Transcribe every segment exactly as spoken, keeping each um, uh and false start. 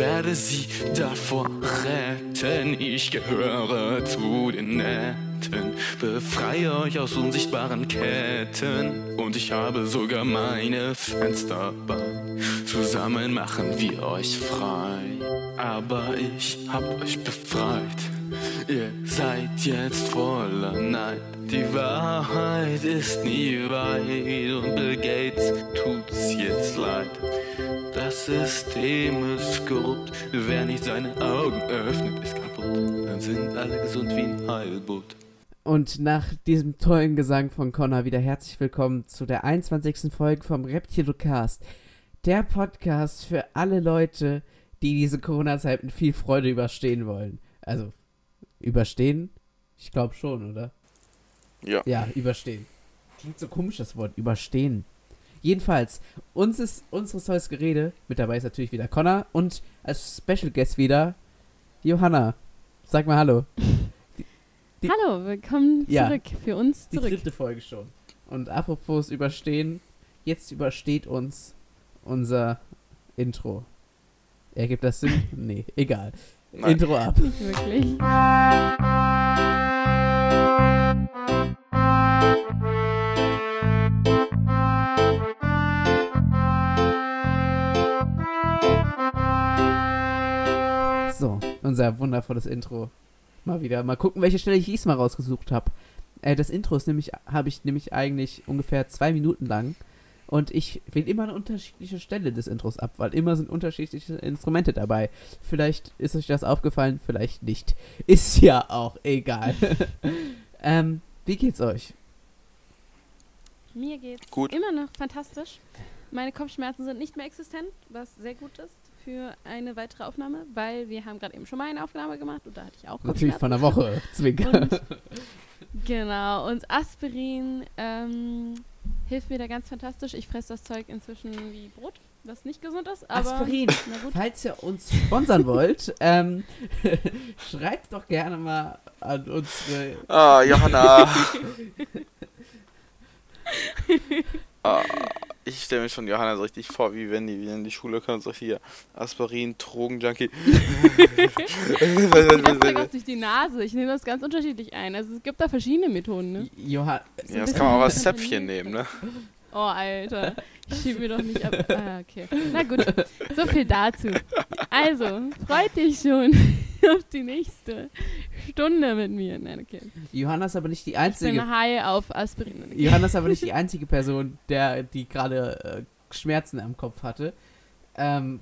werde sie davor retten. Ich gehöre zu den Netten. Befreie euch aus unsichtbaren Ketten. Und ich habe sogar meine Fans dabei. Zusammen machen wir euch frei. Aber ich hab euch befreit. Ihr seid jetzt voller Neid. Die Wahrheit ist nie weit. Und Bill Gates tut's jetzt leid. Das System ist korrupt. Wer nicht seine Augen öffnet, ist kaputt. Dann sind alle gesund wie ein Heilboot. Und nach diesem tollen Gesang von Connor wieder herzlich willkommen zu der einundzwanzigsten Folge vom Reptilocast. Der Podcast für alle Leute, die diese Corona-Zeit mit viel Freude überstehen wollen. Also, überstehen? Ich glaube schon, oder? Ja. Ja, überstehen. Klingt so komisch, das Wort, überstehen. Jedenfalls, uns ist unseres tolles Gerede, mit dabei ist natürlich wieder Connor und als Special Guest wieder Johanna. Sag mal hallo. Die, die, hallo, willkommen zurück, ja, für uns zurück. Die dritte Folge schon. Und apropos überstehen, jetzt übersteht uns unser Intro. Ergibt das Sinn? Nee, egal. Nein. Intro ab. Nicht wirklich. So, unser wundervolles Intro. Mal wieder. Mal gucken, welche Stelle ich diesmal rausgesucht habe. Äh, das Intro ist nämlich, habe ich nämlich eigentlich ungefähr zwei Minuten lang. Und ich wähle immer eine unterschiedliche Stelle des Intros ab, weil immer sind unterschiedliche Instrumente dabei. Vielleicht ist euch das aufgefallen, vielleicht nicht. Ist ja auch egal. ähm, wie geht's euch? Mir geht's gut. Immer noch fantastisch. Meine Kopfschmerzen sind nicht mehr existent, was sehr gut ist für eine weitere Aufnahme, weil wir haben gerade eben schon mal eine Aufnahme gemacht und da hatte ich auch natürlich von der Woche, Zwinker. Genau, und Aspirin ähm, hilft mir da ganz fantastisch. Ich fresse das Zeug inzwischen wie Brot, was nicht gesund ist, aber Aspirin, na gut. Falls ihr uns sponsern wollt, ähm, schreibt doch gerne mal an unsere... Ah, Johanna! Ah, ich stelle mir schon Johanna so richtig vor, wie wenn die wieder in die Schule kommt und sagt, hier, Aspirin, Drogenjunkie. Ich nehme das durch die Nase, ich nehme das ganz unterschiedlich ein. Also es gibt da verschiedene Methoden, ne? Johann- so ja, das kann man aber das Zäpfchen nehmen, ne? Oh, Alter, ich schieb mir doch nicht ab. Ah, okay. Na gut, so viel dazu. Also, freut dich schon auf die nächste Stunde mit mir. Nein, okay. Johanna ist aber nicht die einzige. Ich bin high auf Aspirin. Okay. Johanna ist aber nicht die einzige Person, der, die gerade äh, Schmerzen am Kopf hatte. Ähm,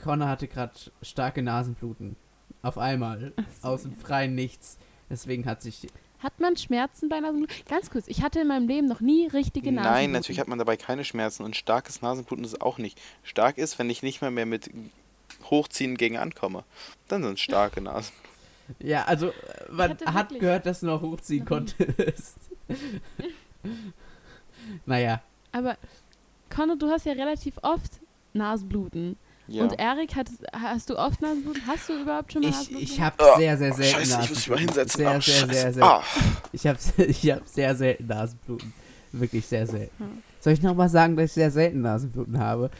Connor hatte gerade starke Nasenbluten. Auf einmal. So, aus dem freien Nichts. Deswegen hat sich... Hat man Schmerzen bei Nasenbluten? Ganz kurz, ich hatte in meinem Leben noch nie richtige Nasenbluten. Nein, natürlich hat man dabei keine Schmerzen und starkes Nasenbluten ist auch nicht. Stark ist, wenn ich nicht mal mehr, mehr mit Hochziehen gegen ankomme. Dann sind es starke Nasenbluten. Ja, also man hat gehört, dass du noch hochziehen noch konntest. Naja. Aber Conno, du hast ja relativ oft Nasenbluten. Ja. Und Erik, hast, hast du oft Nasenbluten? Hast du überhaupt schon mal Nasenbluten? Ich, ich habe oh, sehr, sehr selten Nasenbluten. Scheiße, ich muss mich mal hinsetzen. Sehr, oh, sehr, sehr, sehr, ah. ich habe ich hab sehr selten Nasenbluten. Wirklich sehr selten. Soll ich nochmal sagen, dass ich sehr selten Nasenbluten habe?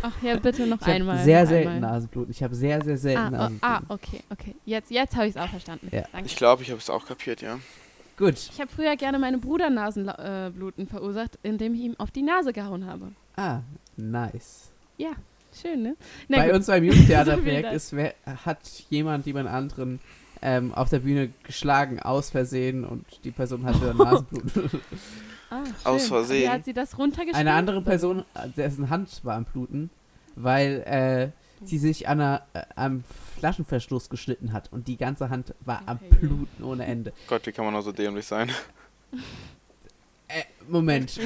Ach ja, bitte noch ich einmal. Sehr noch selten einmal. Nasenbluten. Ich habe sehr, sehr selten ah, Nasenbluten. Ah, okay, okay. Jetzt, jetzt habe ich es auch verstanden. Ja. Danke. Ich glaube, ich habe es auch kapiert, ja. Gut. Ich habe früher gerne meine Bruder Nasenbluten äh, verursacht, indem ich ihm auf die Nase gehauen habe. Ah, nice. Ja. Schön, ne? Na, bei gut. uns beim Jugendtheaterprojekt ist, wer, hat jemand jemand anderen ähm, auf der Bühne geschlagen, aus Versehen, und die Person hatte dann Nasenbluten. Ah, aus Versehen. Wie hat sie das runtergeschlagen? Eine andere Person, dessen Hand war am Bluten, weil äh, sie sich an einer, äh, am Flaschenverschluss geschnitten hat und die ganze Hand war am okay. Bluten ohne Ende. Gott, wie kann man auch so dämlich sein? äh, Moment.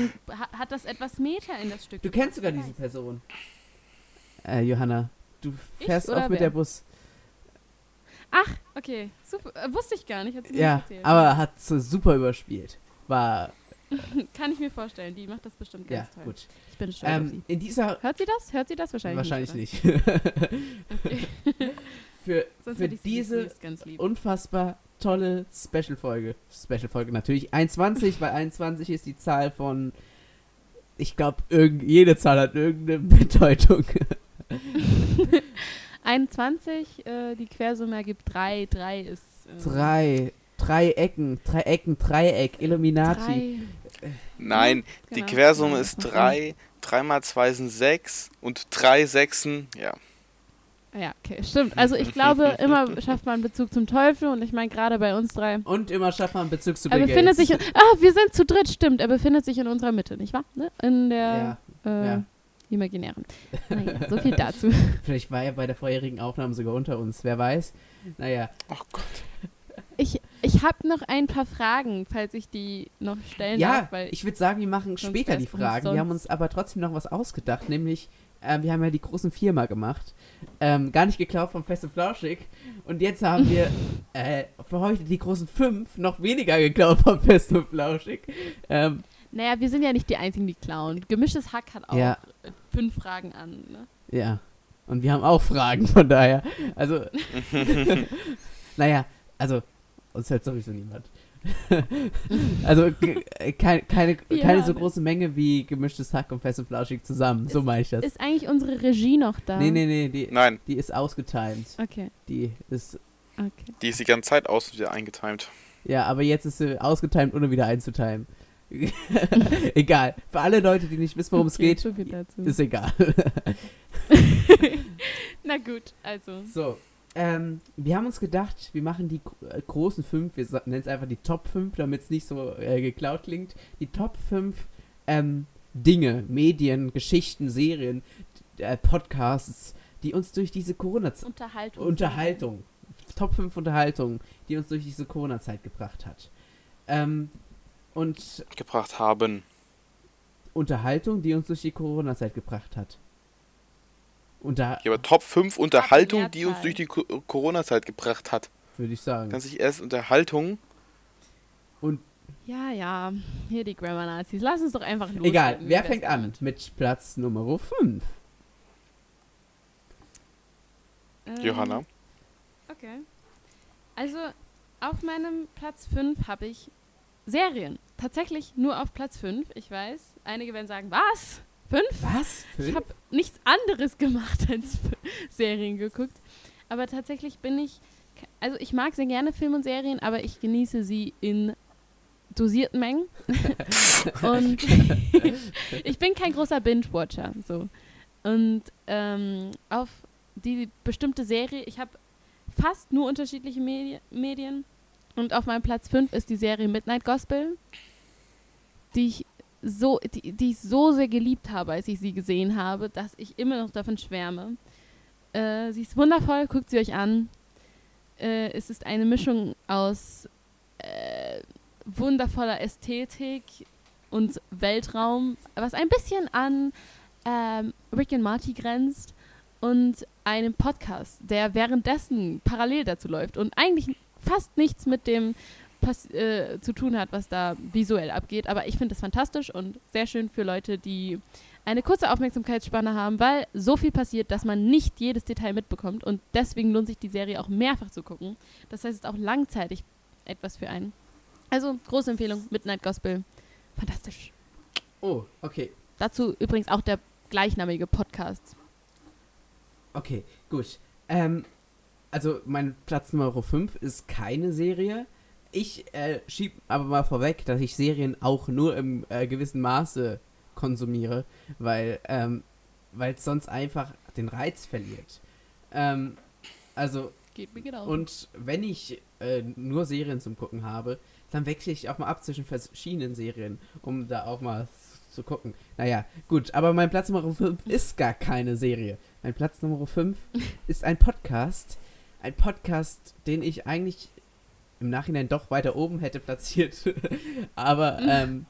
Hat das etwas Meter in das Stück? Du kennst sogar diese Person. Äh, Johanna, du fährst oft mit der Bus. Ach, okay. Super. Wusste ich gar nicht. Hat's ja, nicht erzählt. Aber hat super überspielt. War. Kann ich mir vorstellen. Die macht das bestimmt ganz ja, toll. Gut. Ich bin stolz ähm, auf sie. In dieser Hört sie das? Hört sie das wahrscheinlich nicht? Wahrscheinlich nicht. nicht. Für für diese unfassbar tolle Special-Folge. Special-Folge natürlich. einundzwanzig, weil einundzwanzig ist die Zahl von... Ich glaube, jede Zahl hat irgendeine Bedeutung. einundzwanzig, äh, die Quersumme ergibt drei. drei ist... Äh, drei. Drei Ecken. Drei Ecken. Dreieck. Illuminati. Drei. Nein, genau. Die Quersumme ist drei. drei mal zwei sind sechs. Und drei Sechsen, ja. Ja, okay, stimmt. Also ich glaube, immer schafft man einen Bezug zum Teufel und ich meine gerade bei uns drei. Und immer schafft man einen Bezug zu Bill Gates. Er befindet sich in, ah, wir sind zu dritt, stimmt. Er befindet sich in unserer Mitte, nicht wahr? Ne? In der ja, äh, ja. imaginären. Naja, so viel dazu. Vielleicht war er bei der vorherigen Aufnahme sogar unter uns, wer weiß. Naja. Oh Gott. Ich, ich habe noch ein paar Fragen, falls ich die noch stellen ja, darf. Ja, ich würde sagen, wir machen später die Fragen. Wir haben uns aber trotzdem noch was ausgedacht, nämlich... Ähm, wir haben ja die großen vier mal gemacht. Ähm, gar nicht geklaut vom Fest und Flauschig. Und jetzt haben wir äh, für heute die großen fünf noch weniger geklaut vom Fest und Flauschig. Ähm, naja, wir sind ja nicht die Einzigen, die klauen. Gemischtes Hack hat auch ja. fünf Fragen an. Ne? Ja, und wir haben auch Fragen, von daher. Also, naja, also, uns hört sowieso niemand. Also ke- keine, keine, ja, keine so große Menge wie Gemischtes Hack und Fest und Flauschig zusammen. So meine ich das. Ist eigentlich unsere Regie noch da? Nee, nee, nee. Die, Nein. Die ist ausgetimt. Okay. Die ist okay. Die ist die ganze Zeit aus und wieder eingetimt. Ja, aber jetzt ist sie ausgetimt, ohne wieder einzutimen. Egal. Für alle Leute, die nicht wissen, worum okay, es geht, so ist egal. Na gut, also. So. Ähm, wir haben uns gedacht, wir machen die äh, großen fünf, wir nennen es einfach die Top fünf, damit es nicht so äh, geklaut klingt, die Top fünf ähm, Dinge, Medien, Geschichten, Serien, äh, Podcasts, die uns durch diese Corona-Zeit... Unterhaltung. Unterhaltung. Top fünf Unterhaltung, die uns durch diese Corona-Zeit gebracht hat. Ähm, und... Gebracht haben. Unterhaltung, die uns durch die Corona-Zeit gebracht hat. Unter- ja, aber Top fünf Unterhaltung, die uns durch die Co- Corona-Zeit gebracht hat. Würde ich sagen. Kann sich erst Unterhaltung und... Ja, ja, hier die Grammar-Nazis. Lass uns doch einfach los. Egal, wer fängt an mit Platz Nummer fünf? Ähm, Johanna. Okay. Also, auf meinem Platz fünf habe ich Serien. Tatsächlich nur auf Platz fünf, ich weiß. Einige werden sagen, was? Fünf? Was? Fünf? Ich habe nichts anderes gemacht als Serien geguckt. Aber tatsächlich bin ich... Also ich mag sehr gerne Filme und Serien, aber ich genieße sie in dosierten Mengen. Und ich bin kein großer Binge-Watcher. So. Und ähm, auf die bestimmte Serie... Ich habe fast nur unterschiedliche Medi- Medien. Und auf meinem Platz fünf ist die Serie Midnight Gospel, die ich... so die, die ich so sehr geliebt habe, als ich sie gesehen habe, dass ich immer noch davon schwärme. Äh, sie ist wundervoll, guckt sie euch an. Äh, es ist eine Mischung aus äh, wundervoller Ästhetik und Weltraum, was ein bisschen an ähm, Rick and Morty grenzt und einem Podcast, der währenddessen parallel dazu läuft und eigentlich fast nichts mit dem Pass- äh, zu tun hat, was da visuell abgeht. Aber ich finde das fantastisch und sehr schön für Leute, die eine kurze Aufmerksamkeitsspanne haben, weil so viel passiert, dass man nicht jedes Detail mitbekommt und deswegen lohnt sich die Serie auch mehrfach zu gucken. Das heißt, es ist auch langzeitig etwas für einen. Also, große Empfehlung, Midnight Gospel. Fantastisch. Oh, okay. Dazu übrigens auch der gleichnamige Podcast. Okay, gut. Ähm, also, mein Platz Nummer fünf ist keine Serie. Ich äh, schiebe aber mal vorweg, dass ich Serien auch nur im äh, gewissen Maße konsumiere, weil ähm, weil es sonst einfach den Reiz verliert. Ähm, also Geht mir genau. Und wenn ich äh, nur Serien zum Gucken habe, dann wechsle ich auch mal ab zwischen verschiedenen Serien, um da auch mal zu gucken. Naja, gut, aber mein Platz Nummer fünf ist gar keine Serie. Mein Platz Nummer fünf ist ein Podcast. Ein Podcast, den ich eigentlich... im Nachhinein doch weiter oben hätte platziert. Aber ähm,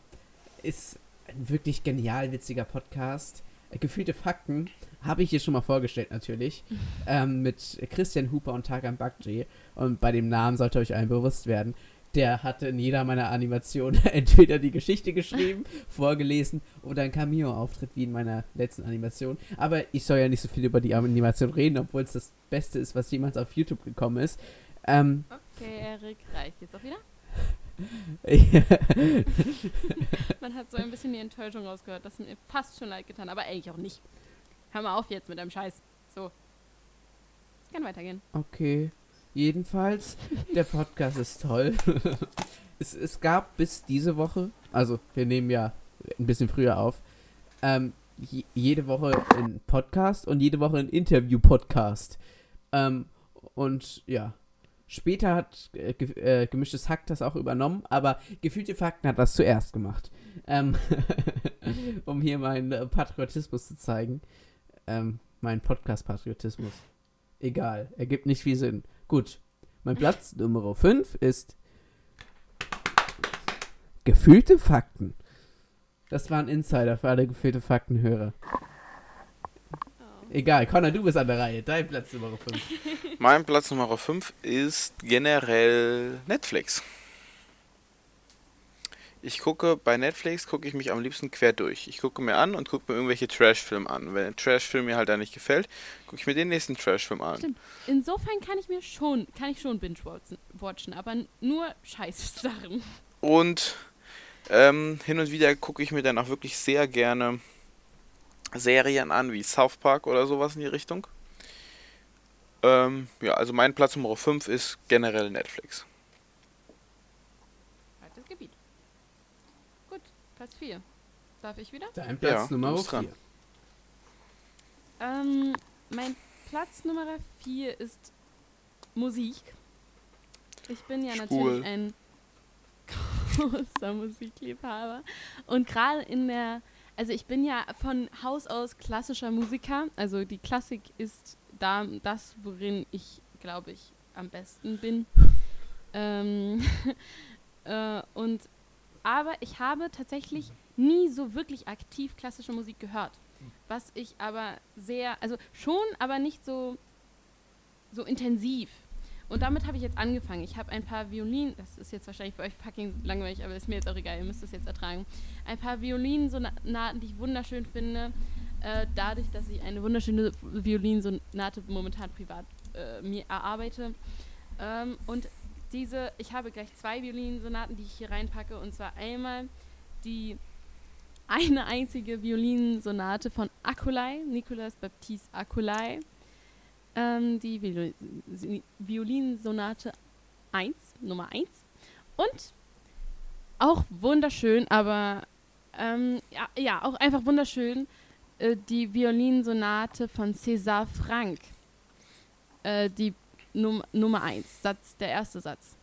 ist ein wirklich genial witziger Podcast. Gefühlte Fakten habe ich hier schon mal vorgestellt natürlich. Ähm, mit Christian Huppe und Tarkan Bakci. Und bei dem Namen sollte euch allen bewusst werden. Der hatte in jeder meiner Animationen entweder die Geschichte geschrieben, vorgelesen oder einen Cameo-Auftritt, wie in meiner letzten Animation. Aber ich soll ja nicht so viel über die Animation reden, obwohl es das Beste ist, was jemals auf YouTube gekommen ist. Ähm, okay, Erik, reicht jetzt auch wieder? Man hat so ein bisschen die Enttäuschung rausgehört, dass mir fast schon leid getan, aber eigentlich auch nicht. Hör mal auf jetzt mit deinem Scheiß. So. Kann weitergehen. Okay. Jedenfalls, der Podcast ist toll. es, es gab bis diese Woche, also wir nehmen ja ein bisschen früher auf, ähm, je, jede Woche einen Podcast und jede Woche einen Interview-Podcast. Ähm, und ja, später hat äh, ge- äh, Gemischtes Hack das auch übernommen, aber Gefühlte Fakten hat das zuerst gemacht. Ähm, um hier meinen Patriotismus zu zeigen. Ähm, mein Podcast-Patriotismus. Egal, ergibt nicht viel Sinn. Gut, mein Platz Nummer fünf ist Gefühlte Fakten. Das war ein Insider für alle Gefühlte Faktenhörer. Oh. Egal, Connor, du bist an der Reihe. Dein Platz Nummer fünf. Mein Platz Nummer fünf ist generell Netflix. Ich gucke, bei Netflix gucke ich mich am liebsten quer durch. Ich gucke mir an und gucke mir irgendwelche Trash-Filme an. Wenn ein Trash-Film mir halt da nicht gefällt, gucke ich mir den nächsten Trash-Film an. Stimmt. Insofern kann ich mir schon, kann ich schon binge-watchen, aber nur scheiß Sachen. Und ähm, hin und wieder gucke ich mir dann auch wirklich sehr gerne Serien an, wie South Park oder sowas in die Richtung. Ähm, ja, also mein Platz Nummer fünf ist generell Netflix. Platz vier. Darf ich wieder? Dein Platz ja, Nummer vier. Ähm, mein Platz Nummer vier ist Musik. Ich bin ja Spul. natürlich ein großer Musikliebhaber. Und gerade in der, also ich bin ja von Haus aus klassischer Musiker. Also die Klassik ist da das, worin ich, glaube ich, am besten bin. Ähm, äh, und aber ich habe tatsächlich nie so wirklich aktiv klassische Musik gehört. Was ich aber sehr, also schon, aber nicht so, so intensiv. Und damit habe ich jetzt angefangen. Ich habe ein paar Violinen, das ist jetzt wahrscheinlich für euch fucking langweilig, aber ist mir jetzt auch egal, ihr müsst es jetzt ertragen. Ein paar Violinsonaten, die ich wunderschön finde, äh, dadurch, dass ich eine wunderschöne Violinsonate momentan privat äh, mir erarbeite. Ähm, und Diese, ich habe gleich zwei Violinsonaten, die ich hier reinpacke, und zwar einmal die eine einzige Violinsonate von Akulay, Nicolas Baptiste Akulay, ähm, die Viol- Violinsonate eins, Nummer eins, und auch wunderschön, aber ähm, ja, ja, auch einfach wunderschön, äh, die Violinsonate von César Franck, äh, die Num- Nummer eins, Satz, der erste Satz.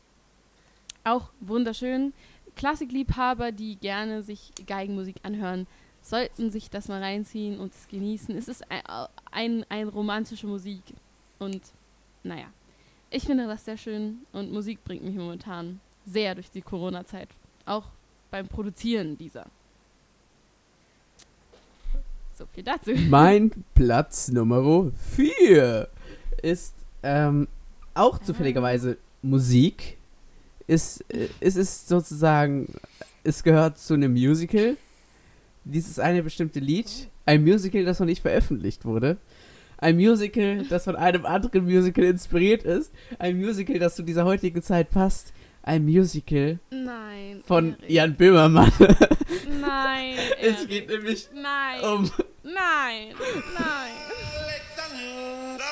Auch wunderschön. Klassikliebhaber, die gerne sich Geigenmusik anhören, sollten sich das mal reinziehen und es genießen. Es ist ein, ein, ein romantische Musik. Und naja, ich finde das sehr schön und Musik bringt mich momentan sehr durch die Corona-Zeit. Auch beim Produzieren dieser. So viel dazu. Mein Platz Nummer vier ist Ähm, auch zufälligerweise Musik. Es ist, ist, ist sozusagen, es gehört zu einem Musical. Dieses eine bestimmte Lied. Ein Musical, das noch nicht veröffentlicht wurde. Ein Musical, das von einem anderen Musical inspiriert ist. Ein Musical, das zu dieser heutigen Zeit passt. Ein Musical Nein, von Eric. Jan Böhmermann. Nein, Eric. Es geht nämlich Nein. um... Nein, nein. Alexander!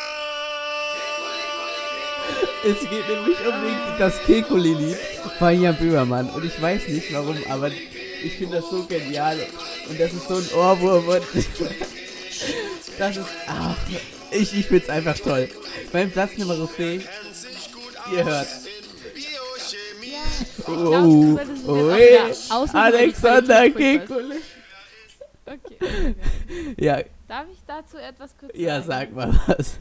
Es geht nämlich um das Kekekulelied von Jan Böhmermann. Und ich weiß nicht warum, aber ich finde das so genial. Und das ist so ein Ohrwurm. Und das ist... Ach, ich, ich find's einfach toll. Mein Platz Nummer vier. Ihr hört's. Ja, oh, oh, oh, Alexander Kekule. Okay. Ja. Darf ich dazu etwas kurz sagen? Ja, sag mal was.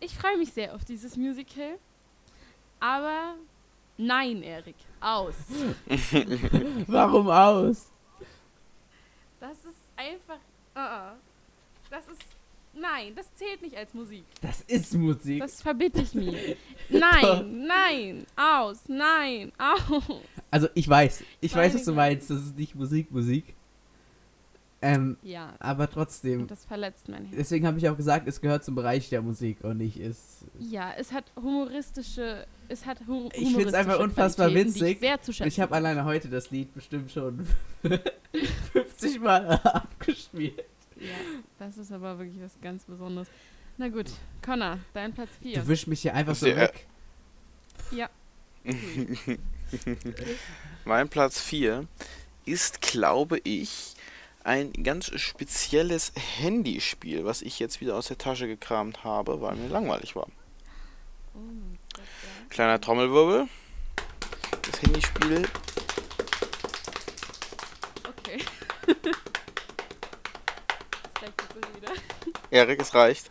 Ich freue mich sehr auf dieses Musical, aber nein, Erik, aus. Warum aus? Das ist einfach, uh-uh. das ist, nein, das zählt nicht als Musik. Das ist Musik. Das verbitte ich mir. Nein, nein, aus, nein, aus. Also ich weiß, ich weiß, was du meinst, das ist nicht Musik, Musik. Ähm, ja. Aber trotzdem. Und das verletzt mein Herz. Deswegen habe ich auch gesagt, es gehört zum Bereich der Musik und nicht ist. Ja, es hat humoristische, es hat hu- humoristische. Ich finde es einfach unfassbar Qualitäten, witzig. Ich, sehr zu schätzen. Ich habe alleine heute das Lied bestimmt schon fünfzig Mal abgespielt. Ja, das ist aber wirklich was ganz Besonderes. Na gut, Connor, dein Platz vier. Du wischst mich hier einfach so ja. weg. Ja. Mein Platz vier ist, glaube ich, ein ganz spezielles Handyspiel, was ich jetzt wieder aus der Tasche gekramt habe, weil mir langweilig war. Oh mein Gott, ja. Kleiner Trommelwirbel. Das Handyspiel. Okay. Das reicht jetzt wieder. Erik, es reicht.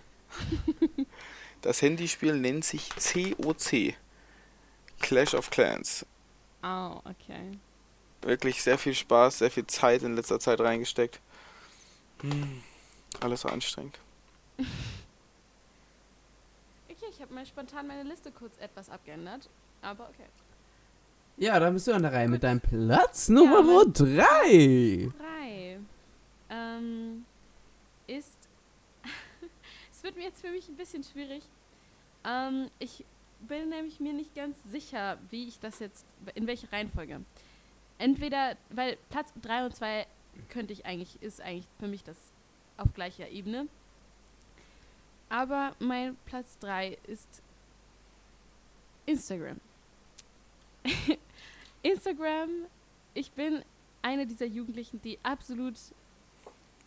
Das Handyspiel nennt sich C O C. Clash of Clans. Oh, okay. Wirklich sehr viel Spaß, sehr viel Zeit in letzter Zeit reingesteckt. Hm. Alles so anstrengend. Okay, ich habe mal spontan meine Liste kurz etwas abgeändert, aber okay. Ja, da bist du an der Reihe Gut. mit deinem Platz Nummer drei. drei. Ähm, ist... Es wird mir jetzt für mich ein bisschen schwierig. Ähm, ich bin nämlich mir nicht ganz sicher, wie ich das jetzt... In welche Reihenfolge... Entweder, weil Platz drei und zwei könnte ich eigentlich, ist eigentlich für mich das auf gleicher Ebene. Aber mein Platz drei ist Instagram. Instagram, ich bin eine dieser Jugendlichen, die absolut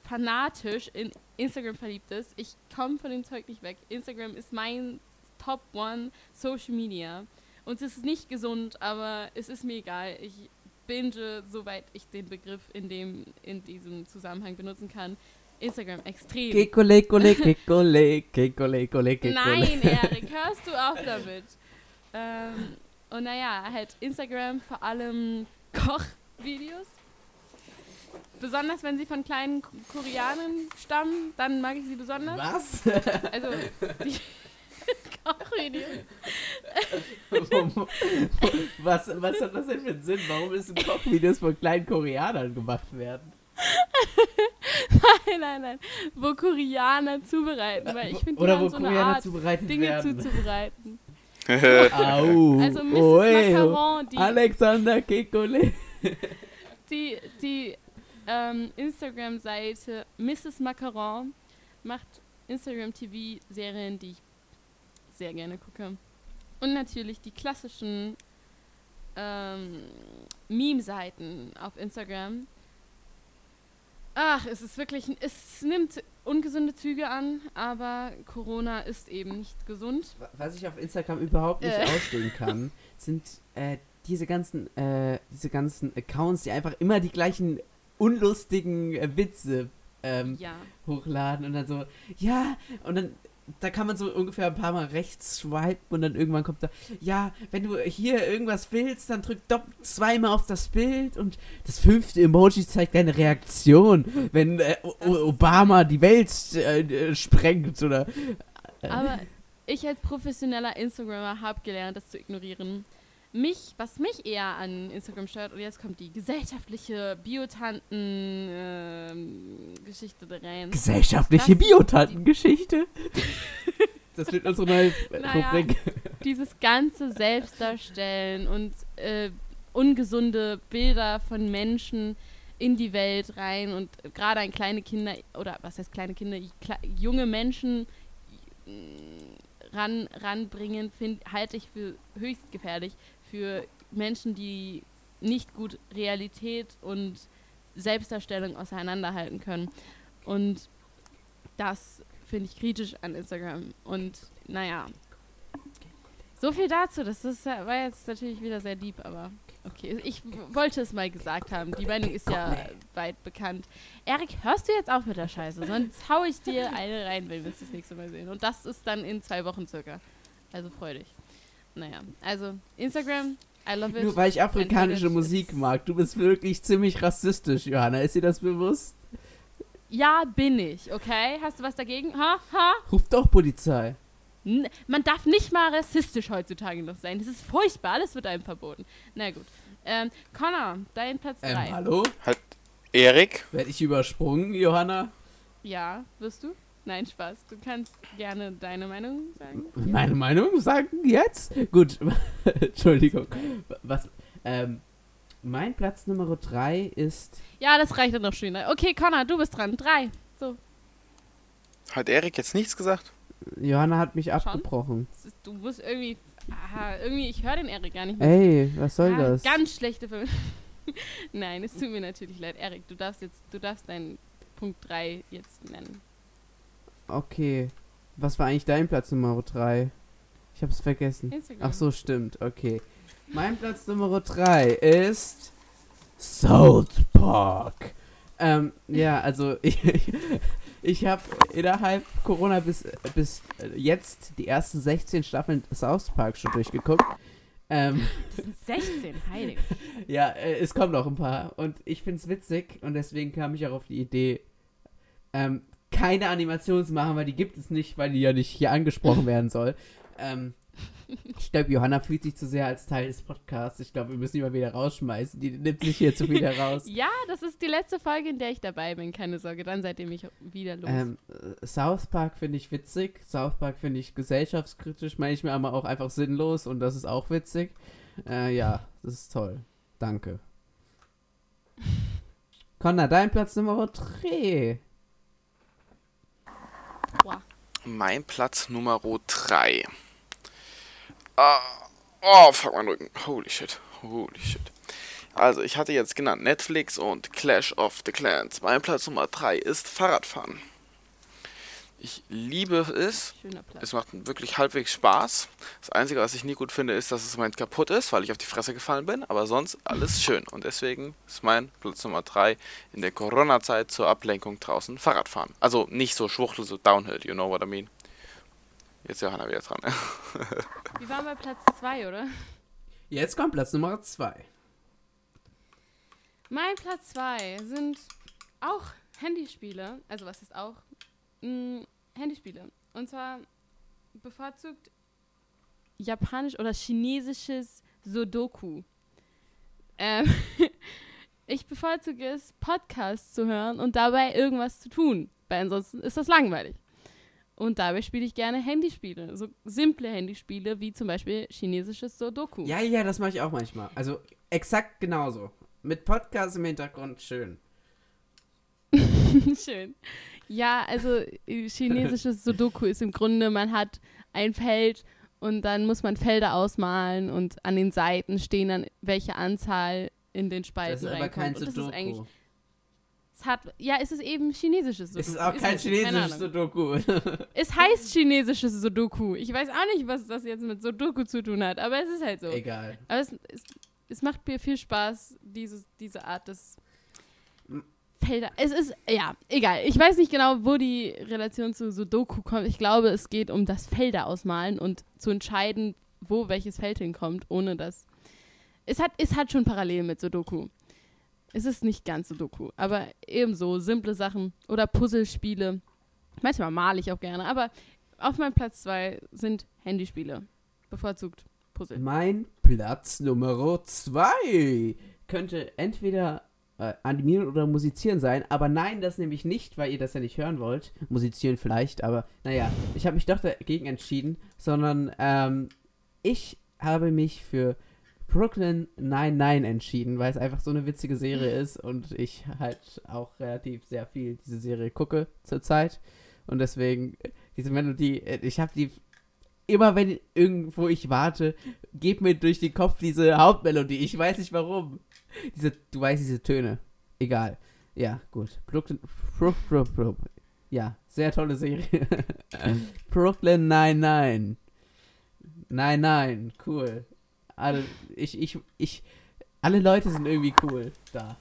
fanatisch in Instagram verliebt ist. Ich komme von dem Zeug nicht weg. Instagram ist mein Top One Social Media. Und es ist nicht gesund, aber es ist mir egal. Ich binge, soweit ich den Begriff in dem in diesem Zusammenhang benutzen kann, Instagram extrem. Kekekulelied, Kekekulelied, Kekekulelied, Kekekulelied. Nein, Erik, hörst du auf damit. Ähm, und naja, halt Instagram, vor allem Kochvideos. Besonders, wenn sie von kleinen Koreanern stammen, dann mag ich sie besonders. Was? Also, die Kochvideos. was, was hat das denn für einen Sinn? Warum müssen Kochvideos von kleinen Koreanern gemacht werden? Nein, nein, nein. Wo Koreaner zubereiten, weil ich finde, die haben so Koreaner eine Art, zubereiten Dinge werden. zuzubereiten. Au, also Misses Macaron, die... Alexander Kekule. Die, die ähm, Instagram-Seite Misses Macaron macht Instagram-T V-Serien, die ich sehr gerne gucke. Und natürlich die klassischen ähm, Meme-Seiten auf Instagram. Ach, es ist wirklich, es nimmt ungesunde Züge an, aber Corona ist eben nicht gesund. Was ich auf Instagram überhaupt nicht äh. ausstehen kann, sind äh, diese ganzen, äh, diese ganzen Accounts, die einfach immer die gleichen unlustigen äh, Witze ähm, ja. hochladen und dann so, ja, und dann da kann man so ungefähr ein paar Mal rechts swipen und dann irgendwann kommt da, ja, wenn du hier irgendwas willst, dann drück doppelt zweimal auf das Bild und das fünfte Emoji zeigt deine Reaktion, wenn äh, o- Obama die Welt äh, sprengt oder... Äh. Aber ich als professioneller Instagrammer habe gelernt, das zu ignorieren. Mich, was mich eher an Instagram stört, und jetzt kommt die gesellschaftliche Biotanten-Geschichte äh, rein. Gesellschaftliche Biotanten-Geschichte? Das wird unsere neue naja, Rubrik. Dieses ganze Selbstdarstellen und äh, ungesunde Bilder von Menschen in die Welt rein und gerade an kleine Kinder, oder was heißt kleine Kinder, junge Menschen ran, ranbringen, find, halte ich für höchst gefährlich für Menschen, die nicht gut Realität und Selbstdarstellung auseinanderhalten können. Und das finde ich kritisch an Instagram. Und naja, so viel dazu. Das ist, war jetzt natürlich wieder sehr deep, aber okay. Ich wollte es mal gesagt haben. Die Meinung ist ja weit bekannt. Erik, hörst du jetzt auf mit der Scheiße? Sonst hau ich dir eine rein, wenn wir uns das nächste Mal sehen. Und das ist dann in zwei Wochen circa. Also freu dich. Naja, also Instagram, I love it. Nur weil ich afrikanische Musik mag. Du bist wirklich ziemlich rassistisch, Johanna. Ist dir das bewusst? Ja, bin ich, okay? Hast du was dagegen? Ha, ha? Ruf doch Polizei. Man darf nicht mal rassistisch heutzutage noch sein. Das ist furchtbar, alles wird einem verboten. Na gut. Ähm, Connor, dein Platz drei. Ähm, hallo? Hat Erik? Werde ich übersprungen, Johanna? Ja, wirst du? Nein, Spaß. Du kannst gerne deine Meinung sagen. Meine Meinung sagen jetzt? Gut, Entschuldigung. Was, ähm, mein Platz Nummer drei ist... Ja, das reicht dann noch schöner. Okay, Connor, du bist dran. drei. So. Hat Erik jetzt nichts gesagt? Johanna hat mich Schon? abgebrochen. Ist, du musst irgendwie... Aha, irgendwie, ich höre den Erik gar nicht mehr. Ey, was soll ah, das? Ganz schlechte Ver- Nein, es tut mir natürlich leid. Erik, du darfst jetzt, du darfst deinen Punkt drei jetzt nennen. Okay. Was war eigentlich dein Platz Nummer drei? Ich hab's vergessen. Instagram. Ach so, stimmt. Okay. Mein Platz Nummer drei ist South Park. Ähm, ja, also ich, ich, ich habe innerhalb Corona bis, bis jetzt die ersten sechzehn Staffeln South Park schon durchgeguckt. Ähm, sechzehn, heilig. Ja, es kommen noch ein paar. Und ich find's witzig und deswegen kam ich auch auf die Idee, ähm, keine Animation zu machen, weil die gibt es nicht, weil die ja nicht hier angesprochen werden soll. Ähm, ich glaube, Johanna fühlt sich zu sehr als Teil des Podcasts. Ich glaube, wir müssen die mal wieder rausschmeißen. Die nimmt sich hier zu viel heraus. Ja, das ist die letzte Folge, in der ich dabei bin. Keine Sorge, dann seid ihr mich wieder los. Ähm, South Park finde ich witzig. South Park finde ich gesellschaftskritisch. Manchmal aber auch einfach sinnlos und das ist auch witzig. Äh, ja, das ist toll. Danke. Connor, dein Platz Nummer drei. Wow. Mein Platz Nummer drei. Oh, fuck, mein Rücken. Holy shit, holy shit. Also, ich hatte jetzt genannt Netflix und Clash of the Clans. Mein Platz Nummer drei ist Fahrradfahren. Ich liebe es. Es macht wirklich halbwegs Spaß. Das Einzige, was ich nie gut finde, ist, dass es im Moment kaputt ist, weil ich auf die Fresse gefallen bin. Aber sonst alles schön. Und deswegen ist mein Platz Nummer drei in der Corona-Zeit zur Ablenkung draußen Fahrradfahren. Also nicht so Schwuchtel, so Downhill, you know what I mean. Jetzt Johanna wieder dran. Wir waren bei Platz zwei, oder? Jetzt kommt Platz Nummer zwei. Mein Platz zwei sind auch Handyspiele. Also was ist auch? Hm, Handyspiele. Und zwar bevorzugt japanisch oder chinesisches Sudoku. Ähm, ich bevorzuge es, Podcasts zu hören und dabei irgendwas zu tun. Weil ansonsten ist das langweilig. Und dabei spiele ich gerne Handyspiele, so simple Handyspiele wie zum Beispiel chinesisches Sudoku. Ja, ja, das mache ich auch manchmal. Also exakt genauso. Mit Podcasts im Hintergrund, schön. Schön. Ja, also chinesisches Sudoku ist im Grunde, man hat ein Feld und dann muss man Felder ausmalen und an den Seiten stehen dann welche Anzahl in den Spalten reinkommt. Das ist aber kein Sudoku. Und das ist eigentlich... Hat, ja, es ist eben chinesisches Sudoku. Es ist auch kein ist chinesisches Sudoku. Es heißt chinesisches Sudoku. Ich weiß auch nicht, was das jetzt mit Sudoku zu tun hat, aber es ist halt so. Egal. Aber es, es, es macht mir viel Spaß, dieses, diese Art des Felder. Es ist, ja, egal. Ich weiß nicht genau, wo die Relation zu Sudoku kommt. Ich glaube, es geht um das Felder ausmalen und zu entscheiden, wo welches Feld hinkommt, ohne dass... Es hat, es hat schon Parallelen mit Sudoku. Es ist nicht ganz so Doku, aber ebenso simple Sachen oder Puzzlespiele. Manchmal male ich auch gerne, aber auf meinem Platz zwei sind Handyspiele. Bevorzugt Puzzle. Mein Platz Nummer zwei könnte entweder äh, animieren oder musizieren sein, aber nein, das nehme ich nicht, weil ihr das ja nicht hören wollt. Musizieren vielleicht, aber naja, ich habe mich doch dagegen entschieden, sondern ähm, ich habe mich für Brooklyn Nine-Nine entschieden, weil es einfach so eine witzige Serie ist und ich halt auch relativ sehr viel diese Serie gucke zurzeit und deswegen diese Melodie, ich habe die immer, wenn irgendwo ich warte, geht mir durch den Kopf diese Hauptmelodie, ich weiß nicht warum. Diese, du weißt, diese Töne. Egal. Ja, gut. Brooklyn, Bro, Bro, Bro. Ja, sehr tolle Serie. Brooklyn Nine-Nine. Nine-Nine, cool. Alle, ich, ich, ich, alle Leute sind irgendwie cool da.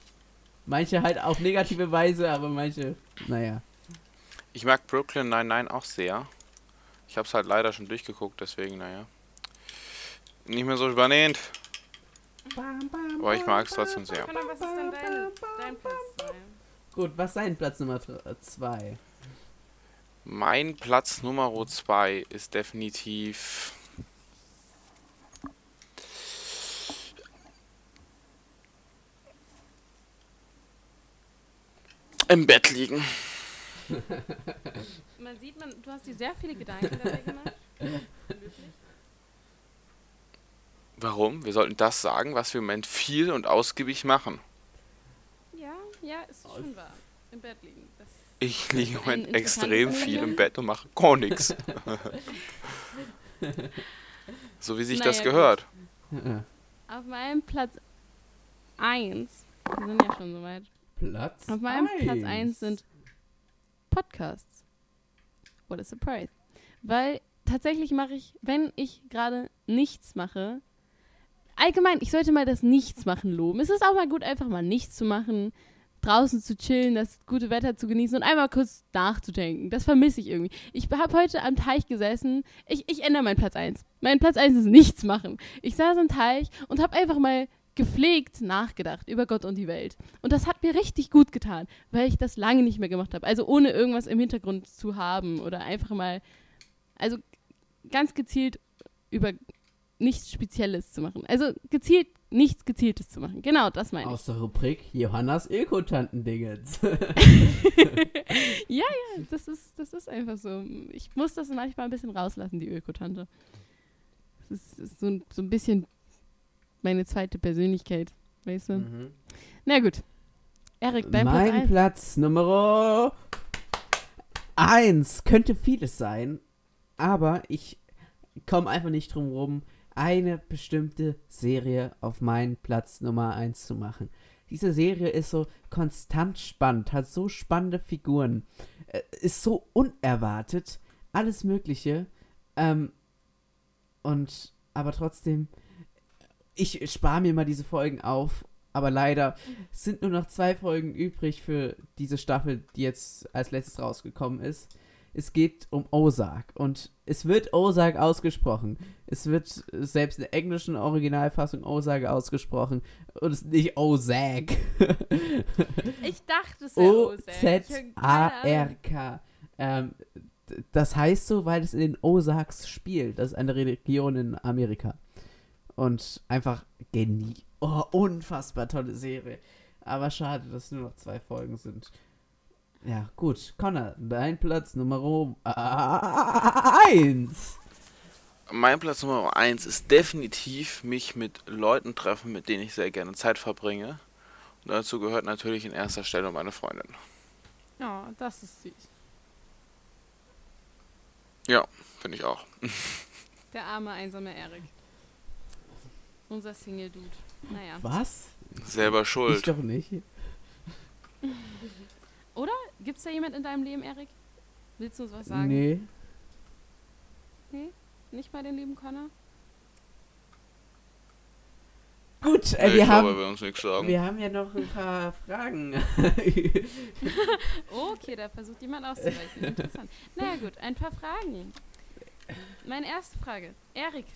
Manche halt auf negative Weise, aber manche, naja. Ich mag Brooklyn Nine-Nine auch sehr. Ich hab's halt leider schon durchgeguckt, deswegen, naja. Nicht mehr so spannend. Aber ich mag's trotzdem sehr. Was ist denn dein, dein Platz zwei? Gut, was ist dein Platz Nummer zwei? Mein Platz Nummer zwei ist definitiv... Im Bett liegen. Man sieht, man, du hast dir sehr viele Gedanken dabei gemacht. Warum? Wir sollten das sagen, was wir im Moment viel und ausgiebig machen. Ja, ja, ist schon wahr. Im Bett liegen. Das Ich liege im Moment extrem viel im Bett und mache gar nichts. So wie sich naja, das gehört. Gut. Auf meinem Platz eins, wir sind ja schon soweit. Platz Auf meinem eins. Platz eins sind Podcasts. What a surprise. Weil tatsächlich mache ich, wenn ich gerade nichts mache, allgemein, ich sollte mal das Nichtsmachen loben. Es ist auch mal gut, einfach mal nichts zu machen, draußen zu chillen, das gute Wetter zu genießen und einmal kurz nachzudenken. Das vermisse ich irgendwie. Ich habe heute am Teich gesessen. Ich, ich ändere meinen Platz eins. Mein Platz eins ist nichts machen. Ich saß am Teich und habe einfach mal gepflegt nachgedacht über Gott und die Welt. Und das hat mir richtig gut getan, weil ich das lange nicht mehr gemacht habe. Also ohne irgendwas im Hintergrund zu haben oder einfach mal, also ganz gezielt über nichts Spezielles zu machen. Also gezielt nichts Gezieltes zu machen. Genau, das meine ich. Aus der Rubrik Johannas Öko-Tanten-Dingens. Ja, ja, das ist, das ist einfach so. Ich muss das manchmal ein bisschen rauslassen, die Öko-Tante. Das ist, ist so, ein, so ein bisschen meine zweite Persönlichkeit, weißt du? Mhm. Na gut. Erik, dein Platz eins. Mein Platz Nummer eins könnte vieles sein, aber ich komme einfach nicht drum rum, eine bestimmte Serie auf meinen Platz Nummer eins zu machen. Diese Serie ist so konstant spannend, hat so spannende Figuren, ist so unerwartet, alles Mögliche. Ähm, und, aber trotzdem, ich spare mir mal diese Folgen auf, aber leider sind nur noch zwei Folgen übrig für diese Staffel, die jetzt als letztes rausgekommen ist. Es geht um Ozark und es wird Ozark ausgesprochen. Es wird selbst in der englischen Originalfassung Ozark ausgesprochen und es ist nicht Ozark. Ich dachte es wäre Ozark. O Z A R K. Ähm, das heißt so, weil es in den Ozarks spielt. Das ist eine Region in Amerika. Und einfach genie. Oh, unfassbar tolle Serie. Aber schade, dass nur noch zwei Folgen sind. Ja, gut. Connor, dein Platz Nummer eins. Mein Platz Nummer eins ist definitiv mich mit Leuten treffen, mit denen ich sehr gerne Zeit verbringe. Und dazu gehört natürlich in erster Stelle meine Freundin. Ja, oh, das ist süß. Ja, finde ich auch. Der arme, einsame Erik. Unser Single-Dude. Naja. Was? Selber schuld. Ich doch nicht. Oder? Gibt's da jemand in deinem Leben, Erik? Willst du uns was sagen? Nee. Nee? Nicht mal den lieben Connor? Gut, äh, nee, wir, ich haben, glaube, wir, uns nichts sagen. Wir haben ja noch ein paar Fragen. Okay, da versucht jemand auszuweichen. Interessant. Na naja, gut, ein paar Fragen. Meine erste Frage. Erik.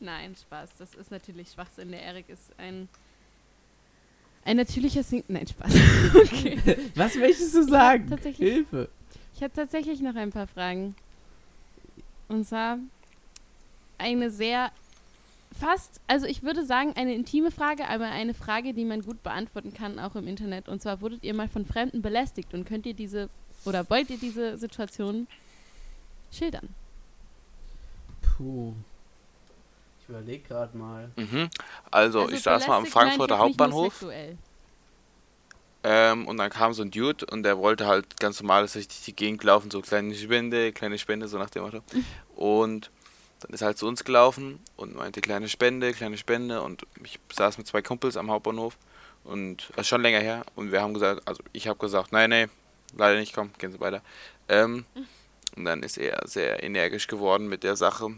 Nein, Spaß. Das ist natürlich Schwachsinn. Der Erik ist ein... Ein natürlicher Sing... Nein, Spaß. Okay. Was möchtest du sagen? Ich hab Hilfe. Ich habe tatsächlich noch ein paar Fragen. Und zwar eine sehr fast, also ich würde sagen, eine intime Frage, aber eine Frage, die man gut beantworten kann, auch im Internet. Und zwar, wurdet ihr mal von Fremden belästigt und könnt ihr diese, oder wollt ihr diese Situation schildern? Puh. Ich überleg gerade mal. Mhm. Also, also ich saß mal am Frankfurter Hauptbahnhof ähm, und dann kam so ein Dude und der wollte halt ganz normal durch die Gegend laufen, so kleine Spende, kleine Spende, so nach dem Motto. Und dann ist er halt zu uns gelaufen und meinte kleine Spende, kleine Spende und ich saß mit zwei Kumpels am Hauptbahnhof und das ist schon länger her und wir haben gesagt, also ich habe gesagt, nein, nein, leider nicht, komm, gehen Sie weiter. Ähm, und dann ist er sehr energisch geworden mit der Sache.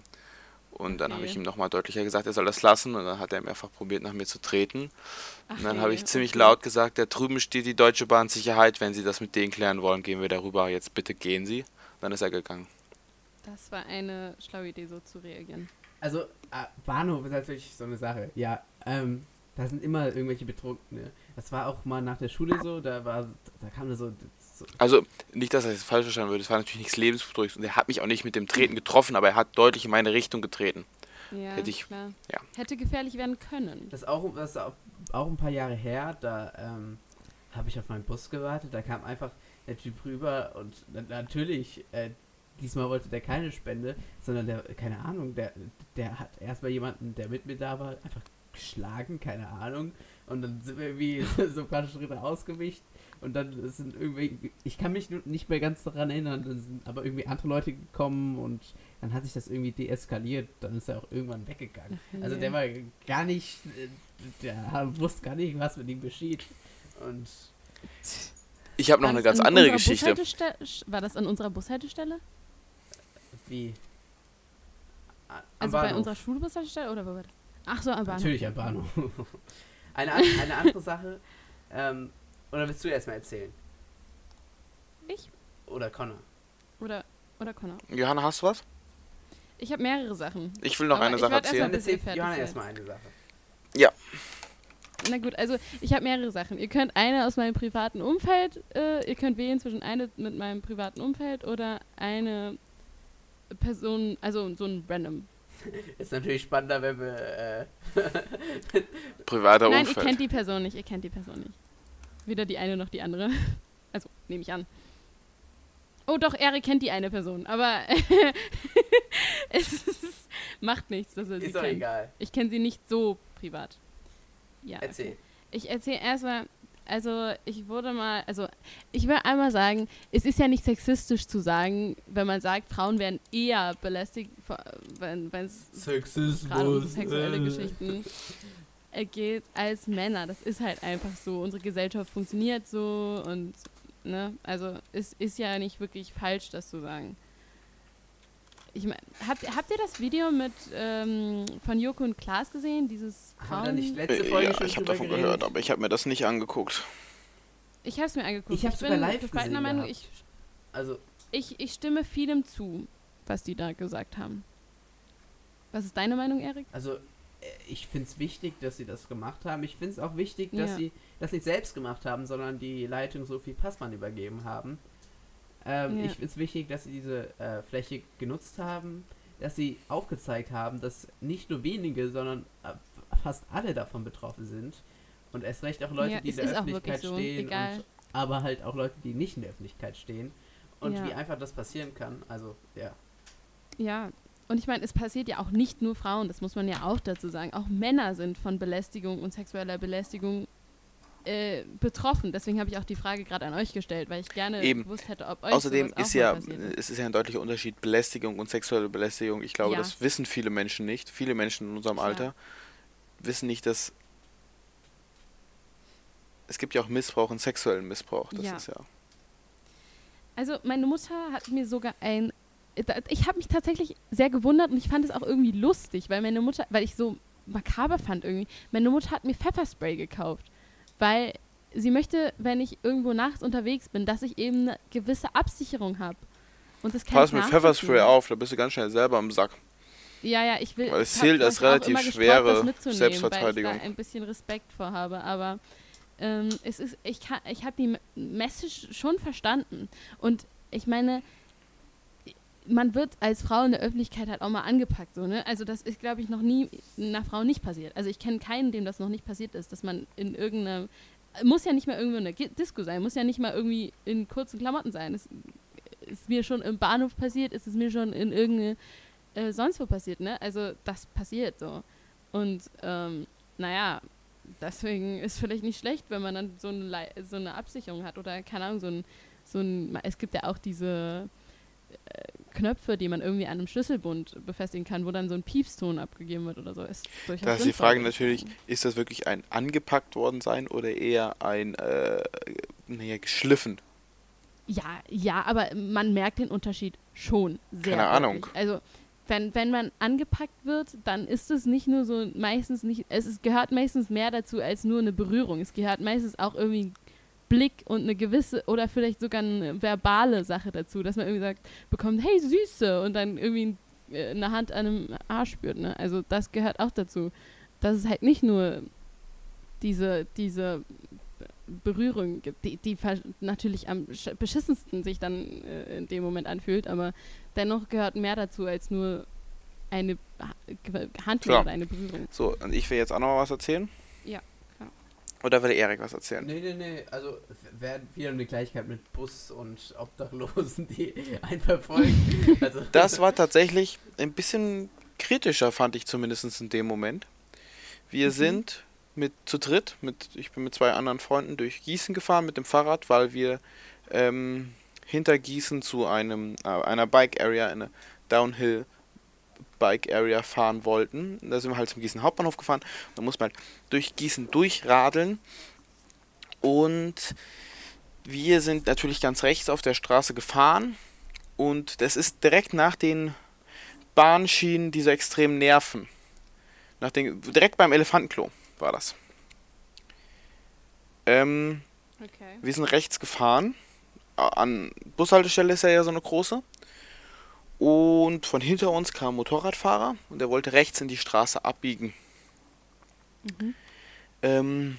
Und dann okay. habe ich ihm nochmal deutlicher gesagt, er soll das lassen. Und dann hat er mehrfach probiert, nach mir zu treten. Ach und dann okay. habe ich ziemlich laut gesagt, da drüben steht die Deutsche Bahn Sicherheit. Wenn Sie das mit denen klären wollen, gehen wir darüber. Jetzt bitte gehen Sie. Und dann ist er gegangen. Das war eine schlaue Idee, so zu reagieren. Also Bahnhof ist natürlich so eine Sache. Ja, ähm, da sind immer irgendwelche Betrunkene. Das war auch mal nach der Schule so. Da war, da kam so... Also, nicht, dass er es falsch verstanden würde, es war natürlich nichts Lebensbedrohliches und er hat mich auch nicht mit dem Treten getroffen, aber er hat deutlich in meine Richtung getreten. Ja, hätte ich, klar. Ja. Hätte gefährlich werden können. Das ist auch, das ist auch ein paar Jahre her, da ähm, habe ich auf meinen Bus gewartet, da kam einfach der Typ rüber und natürlich, äh, diesmal wollte der keine Spende, sondern der, keine Ahnung, der, der hat erstmal jemanden, der mit mir da war, einfach geschlagen, keine Ahnung, und dann sind wir irgendwie so ein paar Schritte ausgewichen. Und dann sind irgendwie, ich kann mich nicht mehr ganz daran erinnern, dann sind aber irgendwie andere Leute gekommen und dann hat sich das irgendwie deeskaliert, dann ist er auch irgendwann weggegangen. Ach, also yeah. Der war gar nicht, der wusste gar nicht, was mit ihm geschieht. Und ich habe noch eine ganz andere Geschichte. War das an unserer Bushaltestelle? Wie? An, also bei unserer Schulbushaltestelle oder wo war das? Ach so, am Bahnhof. Natürlich am Bahnhof. eine, eine andere Sache, ähm, oder willst du erstmal erzählen? Ich? Oder Connor. Oder, oder Connor. Johanna, hast du was? Ich habe mehrere Sachen. Ich will noch aber eine Sache erzählen. Erst erzähl Johanna erstmal eine Sache. Ja. Na gut, also ich habe mehrere Sachen. Ihr könnt eine aus meinem privaten Umfeld, äh, ihr könnt wählen zwischen eine mit meinem privaten Umfeld oder eine Person, also so ein Random. Ist natürlich spannender, wenn wir äh, privater Umfeld. Nein, ihr kennt die Person nicht, ihr kennt die Person nicht. Weder die eine noch die andere. Also, nehme ich an. Oh doch, Erik kennt die eine Person. Aber es ist, macht nichts, dass er sie kennt. Ist doch egal. Ich kenne sie nicht so privat. Ja, erzähl. Okay. Ich erzähle erstmal, also ich wurde mal, also ich will einmal sagen, es ist ja nicht sexistisch zu sagen, wenn man sagt, Frauen werden eher belästigt, wenn es gerade um sexuelle Geschichten geht als Männer. Das ist halt einfach so. Unsere Gesellschaft funktioniert so und, ne, also es ist ja nicht wirklich falsch, das zu sagen. Ich meine, habt, habt ihr das Video mit ähm, von Joko und Klaas gesehen? Dieses Frauen... Haben nicht letzte Folge ja, schon ich habe davon geredet. gehört, aber ich habe mir das nicht angeguckt. Ich habe es mir angeguckt. Ich habe es sogar live gesehen. Meinung, ich, also ich, ich stimme vielem zu, was die da gesagt haben. Was ist deine Meinung, Erik? Also ich finde es wichtig, dass sie das gemacht haben. Ich finde es auch wichtig, dass ja. sie das nicht selbst gemacht haben, sondern die Leitung Sophie Passmann übergeben haben. Ähm, ja. Ich finde es wichtig, dass sie diese äh, Fläche genutzt haben, dass sie aufgezeigt haben, dass nicht nur wenige, sondern äh, fast alle davon betroffen sind. Und erst recht auch Leute, ja, die in der Öffentlichkeit so. stehen, und, aber halt auch Leute, die nicht in der Öffentlichkeit stehen. Und ja. wie einfach das passieren kann. Also, ja. Ja, und ich meine, es passiert ja auch nicht nur Frauen, das muss man ja auch dazu sagen. Auch Männer sind von Belästigung und sexueller Belästigung Äh, betroffen. Deswegen habe ich auch die Frage gerade an euch gestellt, weil ich gerne Eben. gewusst hätte, ob euch Außerdem ist ja, es ist ja ein deutlicher Unterschied Belästigung und sexuelle Belästigung. Ich glaube, ja. das wissen viele Menschen nicht. Viele Menschen in unserem ja. Alter wissen nicht, dass es gibt ja auch Missbrauch und sexuellen Missbrauch. Das ja. ist ja. Also meine Mutter hat mir sogar ein. Ich habe mich tatsächlich sehr gewundert und ich fand es auch irgendwie lustig, weil meine Mutter, weil ich so makaber fand irgendwie. Meine Mutter hat mir Pfefferspray gekauft. Weil sie möchte, wenn ich irgendwo nachts unterwegs bin, dass ich eben eine gewisse Absicherung habe. Und das kann Pass ich mit Pfefferspray auf, da bist du ganz schnell selber am Sack. Ja, ja, ich will... Weil es zählt als relativ schwere Selbstverteidigung. Weil ich da ein bisschen Respekt vor habe, aber ähm, es ist, ich, kann, ich habe die Message schon verstanden. Und ich meine, man wird als Frau in der Öffentlichkeit halt auch mal angepackt, so, ne? Also das ist, glaube ich, noch nie einer Frau nicht passiert. Also ich kenne keinen, dem das noch nicht passiert ist, dass man in irgendeiner, muss ja nicht mal irgendwo in der Disco sein, muss ja nicht mal irgendwie in kurzen Klamotten sein. Es ist mir schon im Bahnhof passiert, ist es mir schon in irgendeine, äh, sonst wo passiert, ne? Also das passiert so. Und ähm, naja, deswegen ist vielleicht nicht schlecht, wenn man dann so eine, Le- so eine Absicherung hat oder, keine Ahnung, so ein, so ein, es gibt ja auch diese Knöpfe, die man irgendwie an einem Schlüsselbund befestigen kann, wo dann so ein Piepston abgegeben wird oder so. Ist durchaus da ist die Frage natürlich, ist das wirklich ein angepackt worden sein oder eher ein äh, naja, geschliffen? Ja, ja, aber man merkt den Unterschied schon sehr. Keine Ahnung. Also wenn, wenn man angepackt wird, dann ist es nicht nur so meistens nicht, es ist, gehört meistens mehr dazu als nur eine Berührung. Es gehört meistens auch irgendwie ein Blick und eine gewisse oder vielleicht sogar eine verbale Sache dazu, dass man irgendwie sagt, bekommt, hey Süße, und dann irgendwie eine Hand an einem Arsch spürt, ne? Also das gehört auch dazu. Dass es halt nicht nur diese, diese Berührung gibt, die, die natürlich am beschissensten sich dann in dem Moment anfühlt, aber dennoch gehört mehr dazu als nur eine Handlung so. oder eine Berührung. So, und ich will jetzt auch noch mal was erzählen. Ja. Oder will Erik was erzählen? Nee, nee, nee, also wäre wieder eine Gleichheit mit Bus und Obdachlosen, die einen verfolgen. Also das war tatsächlich ein bisschen kritischer, fand ich zumindest in dem Moment. Wir mhm. sind mit zu dritt, mit, ich bin mit zwei anderen Freunden durch Gießen gefahren mit dem Fahrrad, weil wir ähm, hinter Gießen zu einem äh, einer Bike Area, eine Downhill Bike Area fahren wollten. Da sind wir halt zum Gießen Hauptbahnhof gefahren. Da muss man halt durch Gießen durchradeln. Und wir sind natürlich ganz rechts auf der Straße gefahren. Und das ist direkt nach den Bahnschienen, die so extrem nerven. Nach den, direkt beim Elefantenklo war das. Ähm, okay. Wir sind rechts gefahren. An Bushaltestelle ist ja, ja so eine große. Und von hinter uns kam ein Motorradfahrer und der wollte rechts in die Straße abbiegen. Mhm. Ähm,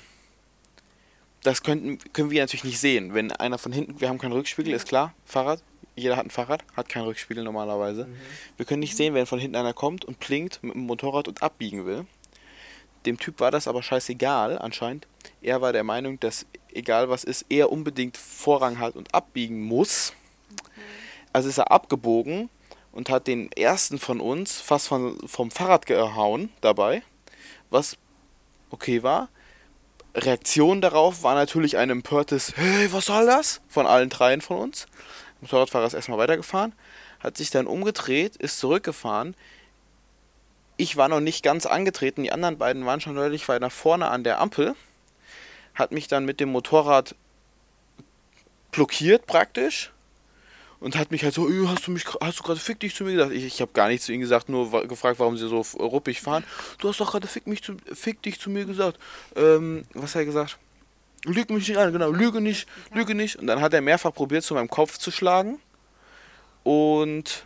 das könnten, können wir natürlich nicht sehen. Wenn einer von hinten, wir haben keinen Rückspiegel, ist klar, Fahrrad, jeder hat ein Fahrrad, hat keinen Rückspiegel normalerweise. Mhm. Wir können nicht sehen, wenn von hinten einer kommt und blinkt mit dem Motorrad und abbiegen will. Dem Typ war das aber scheißegal anscheinend. Er war der Meinung, dass egal was ist, er unbedingt Vorrang hat und abbiegen muss. Mhm. Also ist er abgebogen und hat den ersten von uns fast von, vom Fahrrad gehauen dabei, was okay war. Reaktion darauf war natürlich ein empörtes "Hey, was soll das?" von allen dreien von uns. Der Motorradfahrer ist erstmal weitergefahren, hat sich dann umgedreht, ist zurückgefahren. Ich war noch nicht ganz angetreten, die anderen beiden waren schon deutlich weiter vorne an der Ampel. Hat mich dann mit dem Motorrad blockiert praktisch. Und hat mich halt so, hast du mich, hast du gerade fick dich zu mir gesagt? Ich, ich habe gar nichts zu ihm gesagt, nur wa- gefragt, warum sie so ruppig fahren. Du hast doch gerade fick mich zu, fick dich zu mir gesagt. Ähm, was hat er gesagt? Lüge mich nicht an, genau, lüge nicht, lüge nicht. Und dann hat er mehrfach probiert, zu meinem Kopf zu schlagen. Und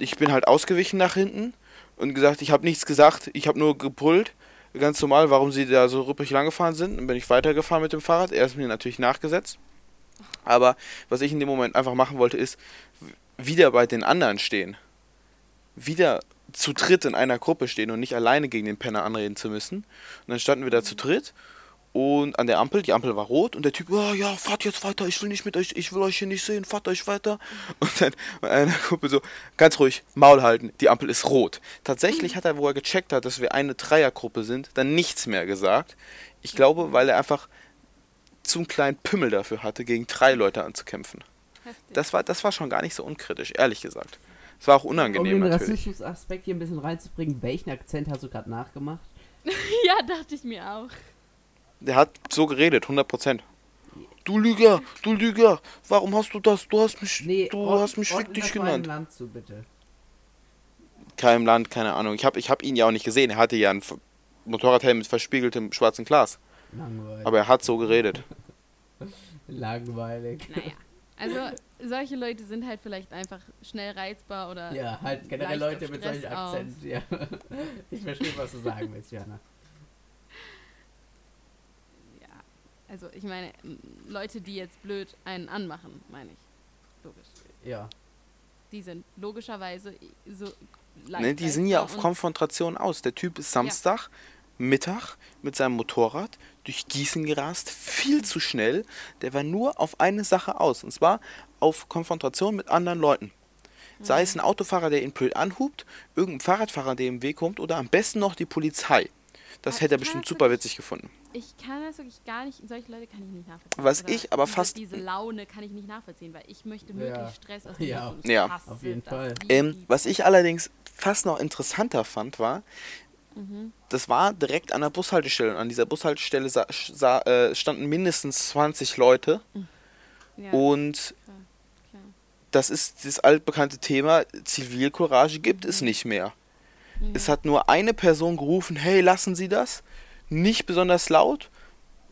ich bin halt ausgewichen nach hinten und gesagt, ich habe nichts gesagt, ich habe nur gebrüllt. Ganz normal, warum sie da so ruppig lang gefahren sind. Dann bin ich weitergefahren mit dem Fahrrad. Er ist mir natürlich nachgesetzt. Aber was ich in dem Moment einfach machen wollte, ist wieder bei den anderen stehen. Wieder zu dritt in einer Gruppe stehen und nicht alleine gegen den Penner anreden zu müssen. Und dann standen wir da zu dritt und an der Ampel, die Ampel war rot und der Typ, oh ja, fahrt jetzt weiter, ich will nicht mit euch, ich will euch hier nicht sehen, fahrt euch weiter. Und dann in einer Gruppe so, ganz ruhig, Maul halten, die Ampel ist rot. Tatsächlich hat er, wo er gecheckt hat, dass wir eine Dreiergruppe sind, dann nichts mehr gesagt. Ich glaube, weil er einfach zum kleinen Pimmel dafür hatte, gegen drei Leute anzukämpfen. Das war, das war schon gar nicht so unkritisch, ehrlich gesagt. Es war auch unangenehm, um den rassistischen Aspekt hier ein bisschen reinzubringen, welchen Akzent hast du gerade nachgemacht? Ja, dachte ich mir auch. Der hat so geredet, hundert Prozent. Du Lüger, du Lüger, warum hast du das? Du hast mich, nee, du Ort, hast mich Ort, wirklich genannt. Land zu, bitte. Keinem Land, keine Ahnung. Ich habe ich hab ihn ja auch nicht gesehen. Er hatte ja einen Motorradhelm mit verspiegeltem schwarzen Glas. Langweilig. Aber er hat so geredet. Langweilig. Naja, also solche Leute sind halt vielleicht einfach schnell reizbar oder... Ja, halt generell Leute mit solchen Akzenten. Ja. Ich verstehe, was du sagen willst, Jana. Ja, also ich meine, Leute, die jetzt blöd einen anmachen, meine ich. Logisch. Ja. Die sind logischerweise so leicht. Ne, die sind ja auf Konfrontation aus. Der Typ ist Samstag... Ja. Mittag mit seinem Motorrad durch Gießen gerast, viel zu schnell. Der war nur auf eine Sache aus, und zwar auf Konfrontation mit anderen Leuten. Sei es ein Autofahrer, der ihn blöd anhupt, irgendein Fahrradfahrer, der im Weg kommt, oder am besten noch die Polizei. Das also hätte er bestimmt super witzig gefunden. Ich kann das wirklich gar nicht, solche Leute kann ich nicht nachvollziehen. Was oder ich aber fast... Diese Laune kann ich nicht nachvollziehen, weil ich möchte möglichst ja. Stress aus dem ja. Leben. Ja, auf jeden Fall. Ähm, was ich allerdings fast noch interessanter fand, war... Das war direkt an der Bushaltestelle. Und an dieser Bushaltestelle sa- sa- äh, standen mindestens zwanzig Leute. Ja, und klar, klar. Das ist das altbekannte Thema, Zivilcourage gibt es nicht mehr. Ja. Es hat nur eine Person gerufen, hey, lassen Sie das. Nicht besonders laut,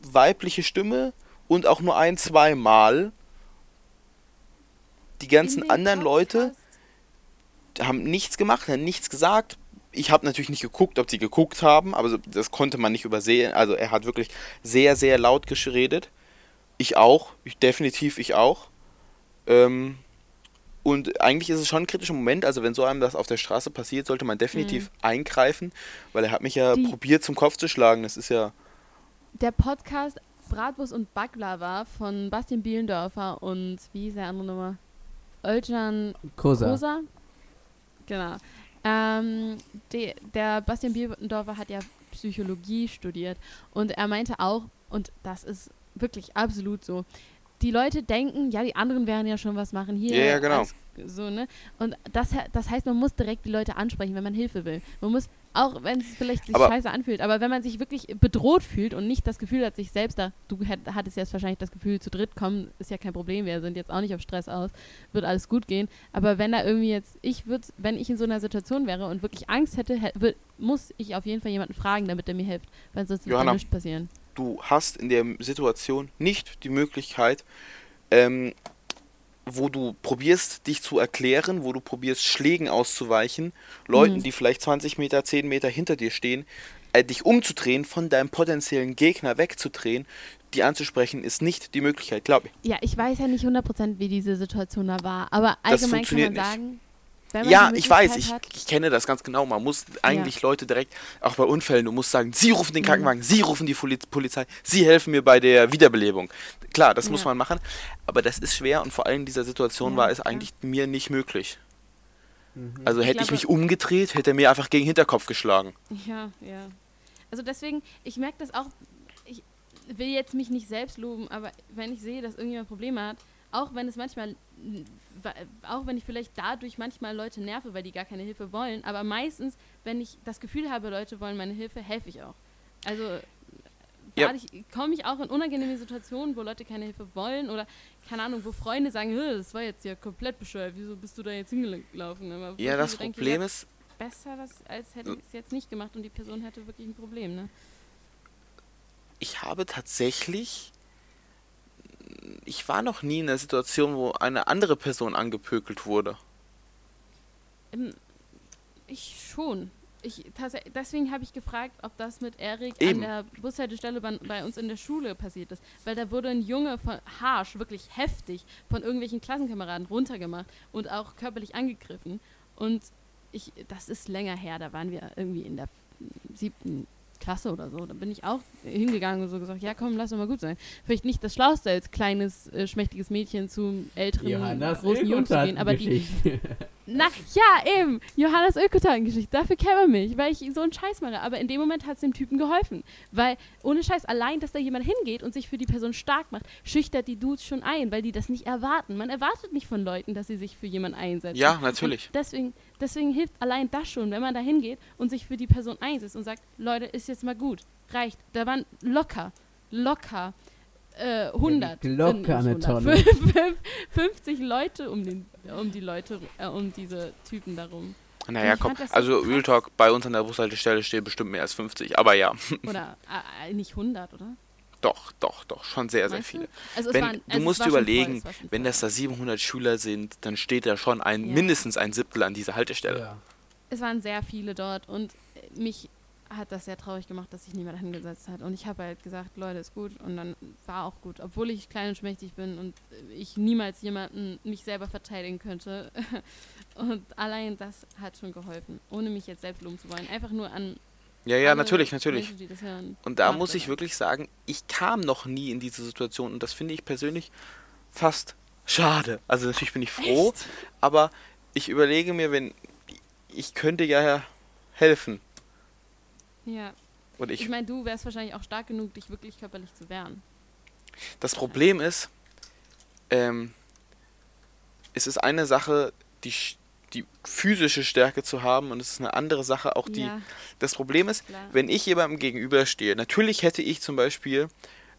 weibliche Stimme und auch nur ein-, zweimal. Die ganzen anderen Leute haben nichts gemacht, haben nichts gesagt. Ich habe natürlich nicht geguckt, ob sie geguckt haben, aber das konnte man nicht übersehen. Also er hat wirklich sehr, sehr laut geredet. Ich auch, ich, definitiv ich auch. Ähm, und eigentlich ist es schon ein kritischer Moment. Also wenn so einem das auf der Straße passiert, sollte man definitiv mhm. eingreifen, weil er hat mich ja Die, probiert zum Kopf zu schlagen. Das ist ja... Der Podcast Bratwurst und Baklava von Bastian Bielendorfer und wie hieß der andere Nummer? Özcan Kosa. Kosa? Genau. Ähm, de, der Bastian Bielendorfer hat ja Psychologie studiert und er meinte auch, und das ist wirklich absolut so, die Leute denken, ja, die anderen werden ja schon was machen hier. Ja, ja, genau. Als, so, ne? Und das, das heißt, man muss direkt die Leute ansprechen, wenn man Hilfe will. Man muss, auch wenn es vielleicht sich aber, scheiße anfühlt, aber wenn man sich wirklich bedroht fühlt und nicht das Gefühl hat, sich selbst da, du hattest jetzt wahrscheinlich das Gefühl, zu dritt kommen, ist ja kein Problem, wir sind jetzt auch nicht auf Stress aus, wird alles gut gehen. Aber wenn da irgendwie jetzt, ich würde, wenn ich in so einer Situation wäre und wirklich Angst hätte, hätte würd, muss ich auf jeden Fall jemanden fragen, damit er mir hilft, weil sonst wird nichts passieren. Du hast in der Situation nicht die Möglichkeit, ähm, wo du probierst, dich zu erklären, wo du probierst, Schlägen auszuweichen, Leuten, mhm. die vielleicht zwanzig Meter, zehn Meter hinter dir stehen, äh, dich umzudrehen, von deinem potenziellen Gegner wegzudrehen, die anzusprechen, ist nicht die Möglichkeit, glaube ich. Ja, ich weiß ja nicht hundert Prozent, wie diese Situation da war, aber allgemein kann man sagen... Ja, ich weiß, ich, ich kenne das ganz genau. Man muss eigentlich ja. Leute direkt, auch bei Unfällen, du musst sagen, sie rufen den Krankenwagen, mhm. sie rufen die Polizei, sie helfen mir bei der Wiederbelebung. Klar, das ja. muss man machen, aber das ist schwer und vor allem in dieser Situation ja, war es ja. eigentlich mir nicht möglich. Mhm. Also hätte ich, ich glaube, mich umgedreht, hätte er mir einfach gegen den Hinterkopf geschlagen. Ja, ja. Also deswegen, ich merke das auch, ich will jetzt mich nicht selbst loben, aber wenn ich sehe, dass irgendjemand Probleme hat, auch wenn es manchmal, auch wenn ich vielleicht dadurch manchmal Leute nerve, weil die gar keine Hilfe wollen, aber meistens, wenn ich das Gefühl habe, Leute wollen meine Hilfe, helfe ich auch. Also ja. komme ich auch in unangenehme Situationen, wo Leute keine Hilfe wollen oder, keine Ahnung, wo Freunde sagen, das war jetzt ja komplett bescheuert, wieso bist du da jetzt hingelaufen? Aber ja, das Problem denke, ist... Besser, was, als hätte ich es jetzt nicht gemacht und die Person hätte wirklich ein Problem, ne? Ich habe tatsächlich... Ich war noch nie in einer Situation, wo eine andere Person angepökelt wurde. Ich schon. Ich, deswegen habe ich gefragt, ob das mit Erik an der Bushaltestelle bei uns in der Schule passiert ist. Weil da wurde ein Junge von harsch, wirklich heftig, von irgendwelchen Klassenkameraden runtergemacht und auch körperlich angegriffen. Und ich, das ist länger her, da waren wir irgendwie in der siebten Klasse oder so, da bin ich auch hingegangen und so gesagt, ja komm, lass doch mal gut sein. Vielleicht nicht das Schlauste als kleines, äh, schmächtiges Mädchen zum älteren, Johannes großen Jungen zu gehen, aber die... Na, ja, eben, Johannes Ökotaten-Geschichte, dafür kennt man mich, weil ich so einen Scheiß mache, aber in dem Moment hat es dem Typen geholfen, weil ohne Scheiß, allein, dass da jemand hingeht und sich für die Person stark macht, schüchtert die Dudes schon ein, weil die das nicht erwarten. Man erwartet nicht von Leuten, dass sie sich für jemanden einsetzen. Ja, natürlich. Und deswegen... Deswegen hilft allein das schon, wenn man da hingeht und sich für die Person einsetzt und sagt, Leute, ist jetzt mal gut, reicht. Da waren locker, locker äh, hundert, locker eine Tonne. fünfzig Leute um, den, um die Leute, äh, um diese Typen darum. Naja, komm, also Öl Talk, bei uns an der Bushaltestelle stehen bestimmt mehr als fünfzig, aber ja. Oder äh, nicht hundert, oder? Doch, doch, doch, schon sehr, sehr viele. Also wenn, waren, also du musst überlegen, voll, wenn das da siebenhundert Schüler sind, dann steht da schon ein, ja. mindestens ein Siebtel an dieser Haltestelle. Ja. Es waren sehr viele dort und mich hat das sehr traurig gemacht, dass sich niemand hingesetzt hat. Und ich habe halt gesagt, Leute, ist gut und dann war auch gut. Obwohl ich klein und schmächtig bin und ich niemals jemanden, mich selber verteidigen könnte. Und allein das hat schon geholfen, ohne mich jetzt selbst loben zu wollen. Einfach nur an... Ja, ja, natürlich, natürlich. Und da muss ich wirklich sagen, ich kam noch nie in diese Situation und das finde ich persönlich fast schade. Also natürlich bin ich froh, echt? Aber ich überlege mir, wenn ich könnte ja helfen. Ja. Und ich ich meine, du wärst wahrscheinlich auch stark genug, dich wirklich körperlich zu wehren. Das Problem ja. ist, ähm, es ist eine Sache, die... die physische Stärke zu haben und es ist eine andere Sache auch die... Ja. Das Problem ist, klar. wenn ich jemandem gegenüberstehe, natürlich hätte ich zum Beispiel,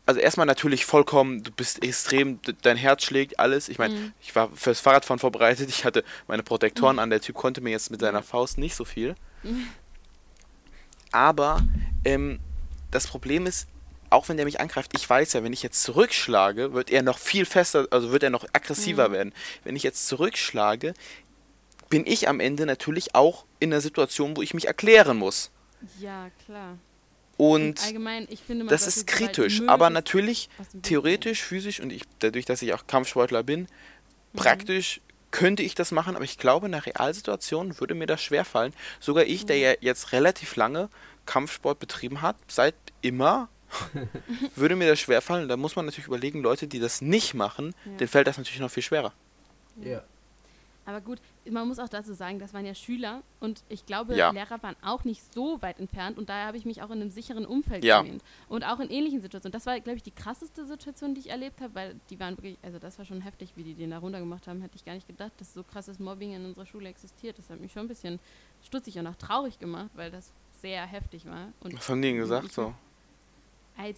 also erstmal natürlich vollkommen, du bist extrem, dein Herz schlägt, alles. Ich meine, mhm. ich war fürs Fahrradfahren vorbereitet, ich hatte meine Protektoren mhm. an, der Typ konnte mir jetzt mit seiner Faust nicht so viel. Mhm. Aber ähm, das Problem ist, auch wenn der mich angreift, ich weiß ja, wenn ich jetzt zurückschlage, wird er noch viel fester, also wird er noch aggressiver mhm. werden. Wenn ich jetzt zurückschlage, bin ich am Ende natürlich auch in einer Situation, wo ich mich erklären muss. Ja, klar. Und, und allgemein, ich finde, man das ist kritisch, aber natürlich theoretisch, physisch und ich, dadurch, dass ich auch Kampfsportler bin, mhm. praktisch könnte ich das machen, aber ich glaube, in der Realsituation würde mir das schwerfallen. Sogar ich, mhm. der ja jetzt relativ lange Kampfsport betrieben hat, seit immer, würde mir das schwerfallen. Und da muss man natürlich überlegen, Leute, die das nicht machen, ja. denen fällt das natürlich noch viel schwerer. Ja. Aber gut, man muss auch dazu sagen, das waren ja Schüler und ich glaube, ja. Lehrer waren auch nicht so weit entfernt und daher habe ich mich auch in einem sicheren Umfeld ja. gesehen und auch in ähnlichen Situationen. Das war, glaube ich, die krasseste Situation, die ich erlebt habe, weil die waren wirklich, also das war schon heftig, wie die den da runtergemacht haben, hätte ich gar nicht gedacht, dass so krasses Mobbing in unserer Schule existiert. Das hat mich schon ein bisschen stutzig und auch traurig gemacht, weil das sehr heftig war. Und was haben die denn gesagt so?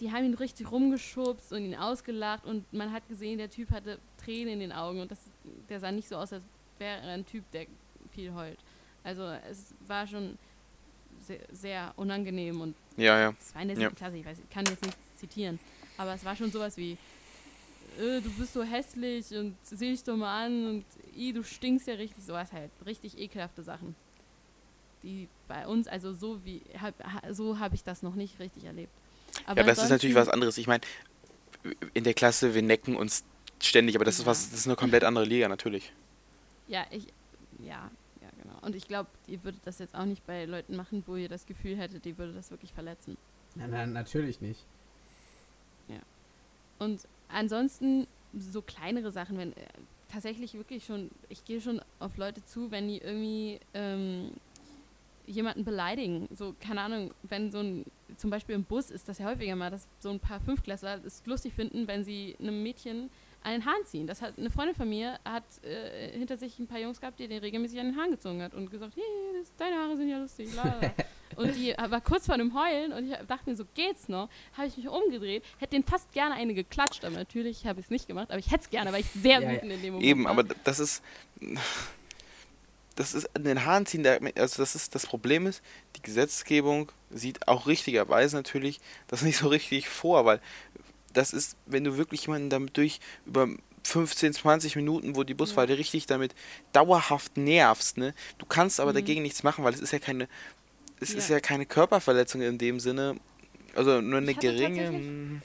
Die haben ihn richtig rumgeschubst und ihn ausgelacht und man hat gesehen, der Typ hatte Tränen in den Augen und das, der sah nicht so aus, als wäre ein Typ, der viel heult. Also es war schon sehr, sehr unangenehm und ja, ja. es war in der siebten ja. Klasse, ich weiß, ich kann jetzt nicht zitieren, aber es war schon sowas wie, äh, du bist so hässlich und seh dich doch mal an und äh, du stinkst ja richtig, sowas halt, richtig ekelhafte Sachen. Die bei uns, also so wie, hab, so habe ich das noch nicht richtig erlebt. Aber ja, das ist natürlich was anderes. Ich meine, in der Klasse, wir necken uns ständig, aber das ja. ist was, das ist eine komplett andere Liga, natürlich. Ja, ich, ja, ja, genau. Und ich glaube, ihr würdet das jetzt auch nicht bei Leuten machen, wo ihr das Gefühl hättet, die würde das wirklich verletzen. Nein, nein, natürlich nicht. Ja. Und ansonsten so kleinere Sachen, wenn äh, tatsächlich wirklich schon, ich gehe schon auf Leute zu, wenn die irgendwie ähm, jemanden beleidigen. So, keine Ahnung, wenn so ein zum Beispiel im Bus ist das ja häufiger mal, dass so ein paar Fünftklässler es lustig finden, wenn sie einem Mädchen einen Hahn ziehen. Das hat eine Freundin von mir hat äh, hinter sich ein paar Jungs gehabt, die den regelmäßig an den Hahn gezogen hat und gesagt, hey, das, deine Haare sind ja lustig. Blablabla. Und die war kurz vor dem Heulen und ich dachte mir, so geht's noch. Habe ich mich umgedreht, hätte den fast gerne eine geklatscht, aber natürlich habe ich es nicht gemacht, aber ich hätte es gerne, weil ich sehr ja, wütend in dem Moment eben, war. Aber das ist... Das ist an den Haaren ziehen, also das ist das Problem ist, die Gesetzgebung sieht auch richtigerweise natürlich das nicht so richtig vor, weil das ist, wenn du wirklich jemanden damit durch über fünfzehn, zwanzig Minuten, wo die Busfahrt ja. richtig damit dauerhaft nervst, ne? Du kannst aber mhm. dagegen nichts machen, weil es ist ja keine, es ja. ist ja keine Körperverletzung in dem Sinne, also nur eine geringe.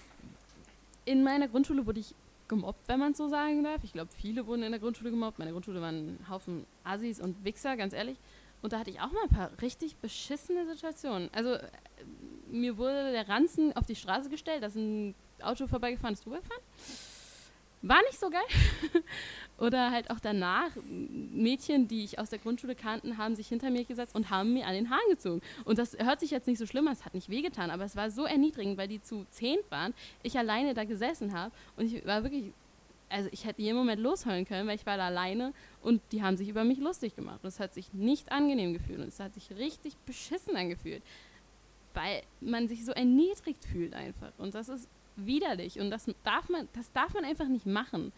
In meiner Grundschule wurde ich gemobbt, wenn man es so sagen darf. Ich glaube, viele wurden in der Grundschule gemobbt. Meine Grundschule waren ein Haufen Assis und Wichser, ganz ehrlich. Und da hatte ich auch mal ein paar richtig beschissene Situationen. Also mir wurde der Ranzen auf die Straße gestellt, dass ein Auto vorbeigefahren ist, rübergefahren. War nicht so geil. Oder halt auch danach, Mädchen, die ich aus der Grundschule kannten, haben sich hinter mir gesetzt und haben mir an den Haaren gezogen. Und das hört sich jetzt nicht so schlimm an, es hat nicht wehgetan, aber es war so erniedrigend, weil die zu zehn waren, ich alleine da gesessen habe und ich war wirklich, also ich hätte jeden Moment losheulen können, weil ich war da alleine und die haben sich über mich lustig gemacht. Und es hat sich nicht angenehm gefühlt und es hat sich richtig beschissen angefühlt, weil man sich so erniedrigt fühlt einfach und das ist widerlich und das darf man, das darf man einfach nicht machen.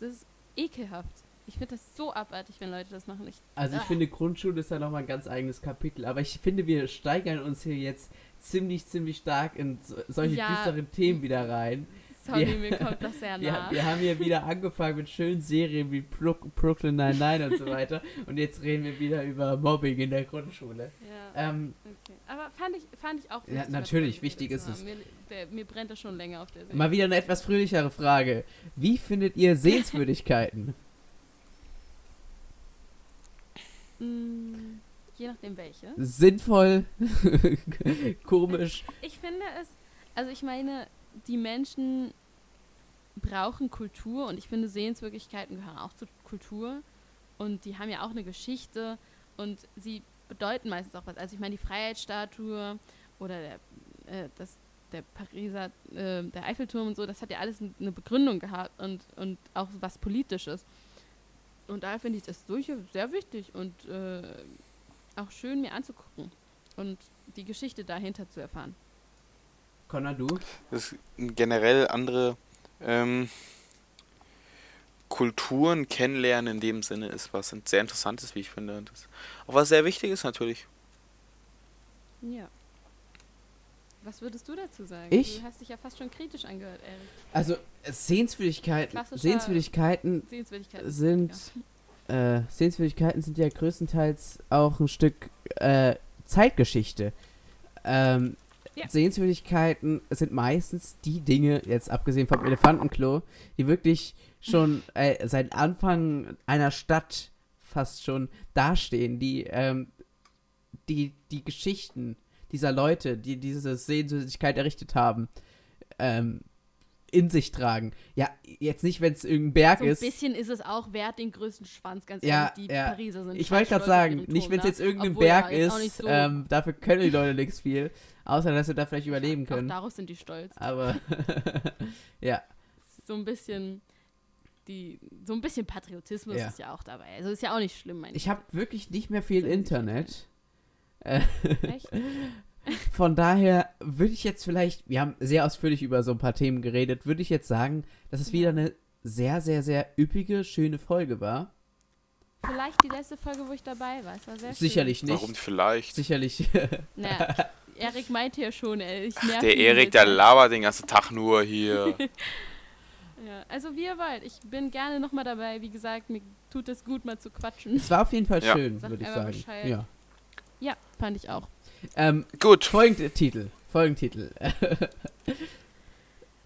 Das ist ekelhaft. Ich finde das so abartig, wenn Leute das machen. Ich, also ich ah. finde, Grundschule ist ja nochmal ein ganz eigenes Kapitel, aber ich finde, wir steigern uns hier jetzt ziemlich, ziemlich stark in so, solche ja. düsteren Themen wieder rein. Sorry, wir, mir kommt das sehr nah. Wir, wir haben hier wieder angefangen mit schönen Serien wie Brooklyn Nine-Nine und so weiter und jetzt reden wir wieder über Mobbing in der Grundschule. Ja, ähm, okay. Aber fand ich, fand ich auch wichtig. Ja, natürlich, wichtig ist es. Mir, der, mir brennt das schon länger auf der Seele. Mal wieder eine etwas fröhlichere Frage. Wie findet ihr Sehenswürdigkeiten? hm, je nachdem welche. Sinnvoll, komisch. Ich finde es, also ich meine... Die Menschen brauchen Kultur und ich finde, Sehenswürdigkeiten gehören auch zur Kultur und die haben ja auch eine Geschichte und sie bedeuten meistens auch was. Also ich meine, die Freiheitsstatue oder der, äh, das, der Pariser, äh, der Eiffelturm und so, das hat ja alles eine Begründung gehabt und, und auch was Politisches. Und daher finde ich das durchaus sehr wichtig und äh, auch schön mir anzugucken und die Geschichte dahinter zu erfahren. Connor, du? Das generell andere ähm, Kulturen kennenlernen in dem Sinne ist was sehr Interessantes, wie ich finde. Und das auch was sehr wichtig ist natürlich. Ja. Was würdest du dazu sagen? Ich? Du hast dich ja fast schon kritisch angehört, Eric. Also Sehenswürdigkeiten, Sehenswürdigkeiten, Sehenswürdigkeiten sind ja. Äh, Sehenswürdigkeiten sind ja größtenteils auch ein Stück äh, Zeitgeschichte. Ähm, Ja. Sehenswürdigkeiten sind meistens die Dinge, jetzt abgesehen vom Elefantenklo, die wirklich schon äh, seit Anfang einer Stadt fast schon dastehen, die ähm, die, die Geschichten dieser Leute, die diese Sehenswürdigkeit errichtet haben, ähm, in sich tragen. Ja, jetzt nicht, wenn es irgendein Berg so ein ist. Ein bisschen ist es auch wert, den größten Schwanz, ganz ja, ehrlich, die ja. Pariser sind. Ich wollte gerade sagen, Ton, nicht, wenn es ne? jetzt irgendein Obwohl, Berg ja, ist, so. ähm, dafür können die Leute nichts viel, außer dass sie da vielleicht überleben können. Auch darauf sind die stolz. Aber, ja. So ein bisschen... Die, so ein bisschen Patriotismus ja. ist ja auch dabei. Also ist ja auch nicht schlimm. Mein ich habe wirklich nicht mehr viel Internet. Äh, Echt? Von daher würde ich jetzt vielleicht, wir haben sehr ausführlich über so ein paar Themen geredet, würde ich jetzt sagen, dass es wieder eine sehr, sehr, sehr üppige, schöne Folge war. Vielleicht die letzte Folge, wo ich dabei war. Es war sehr Sicherlich schön. Nicht. Warum vielleicht? Sicherlich. Naja. Erik meinte ja schon, ey. Ich nerv Ach, der Erik, der labert den ganzen Tag nur hier. Ja, also wie ihr wollt. Ich bin gerne nochmal dabei. Wie gesagt, mir tut es gut, mal zu quatschen. Es war auf jeden Fall ja. schön, würde ich sagen. Ja. ja, fand ich auch. Ähm, gut. Folgende Titel. Folgentitel.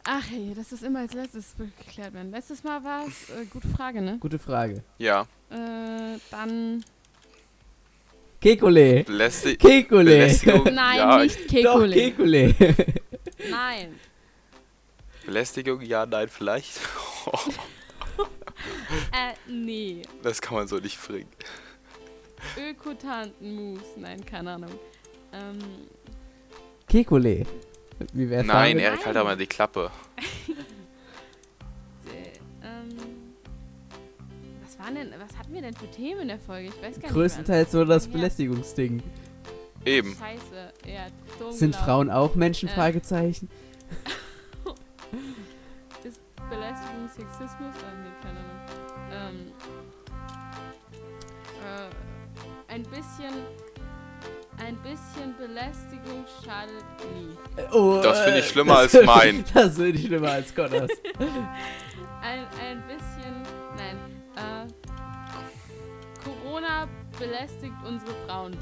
Ach hey, das ist immer als letztes geklärt werden. Letztes Mal war es, äh, gute Frage, ne? Gute Frage. Ja. Äh, dann... Kekule. Belästi- Kekule. Nein, ja, nicht Kekule. Doch, Kekule. Nein. Belästigung, ja, nein, vielleicht. äh, nee. Das kann man so nicht bringen. Ökotanten-Moves, nein, keine Ahnung. Ähm. Kekule. Wie wär's Nein, Erik, halt mal die Klappe. ähm. Was waren denn, was hatten wir denn für Themen in der Folge? Ich weiß gar nicht. Größtenteils so das Belästigungsding. Eben. Scheiße, ja, dumm. Sind Frauen auch Menschen? Ähm. Fragezeichen. Ist Belästigung Sexismus? Oh, nee, keine Ahnung. Ähm, äh, ein bisschen, ein bisschen Belästigung schadet nie. Oh, das finde ich schlimmer als mein. Das finde ich schlimmer als Connors. ein, ein bisschen, nein. Äh, Corona belästigt unsere Frauen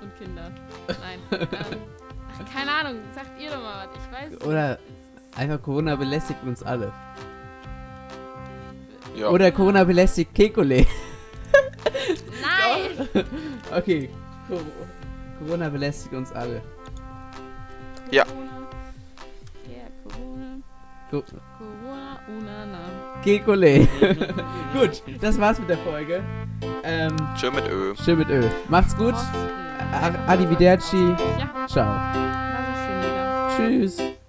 und Kinder. Nein. Ähm, Keine Ahnung, sagt ihr doch mal was, ich weiß nicht. Oder einfach Corona belästigt uns alle. Ja. Oder Corona belästigt Kekule. Nein! Doch. Okay, Corona belästigt uns alle. Corona. Ja. Ja, Corona. Go. Corona, unana. Kekule. Gut, das war's mit der Folge. Ähm, Tschö mit Ö. Tschö mit Ö. Macht's gut. Adividerci. Ja. Ciao. Tschüss.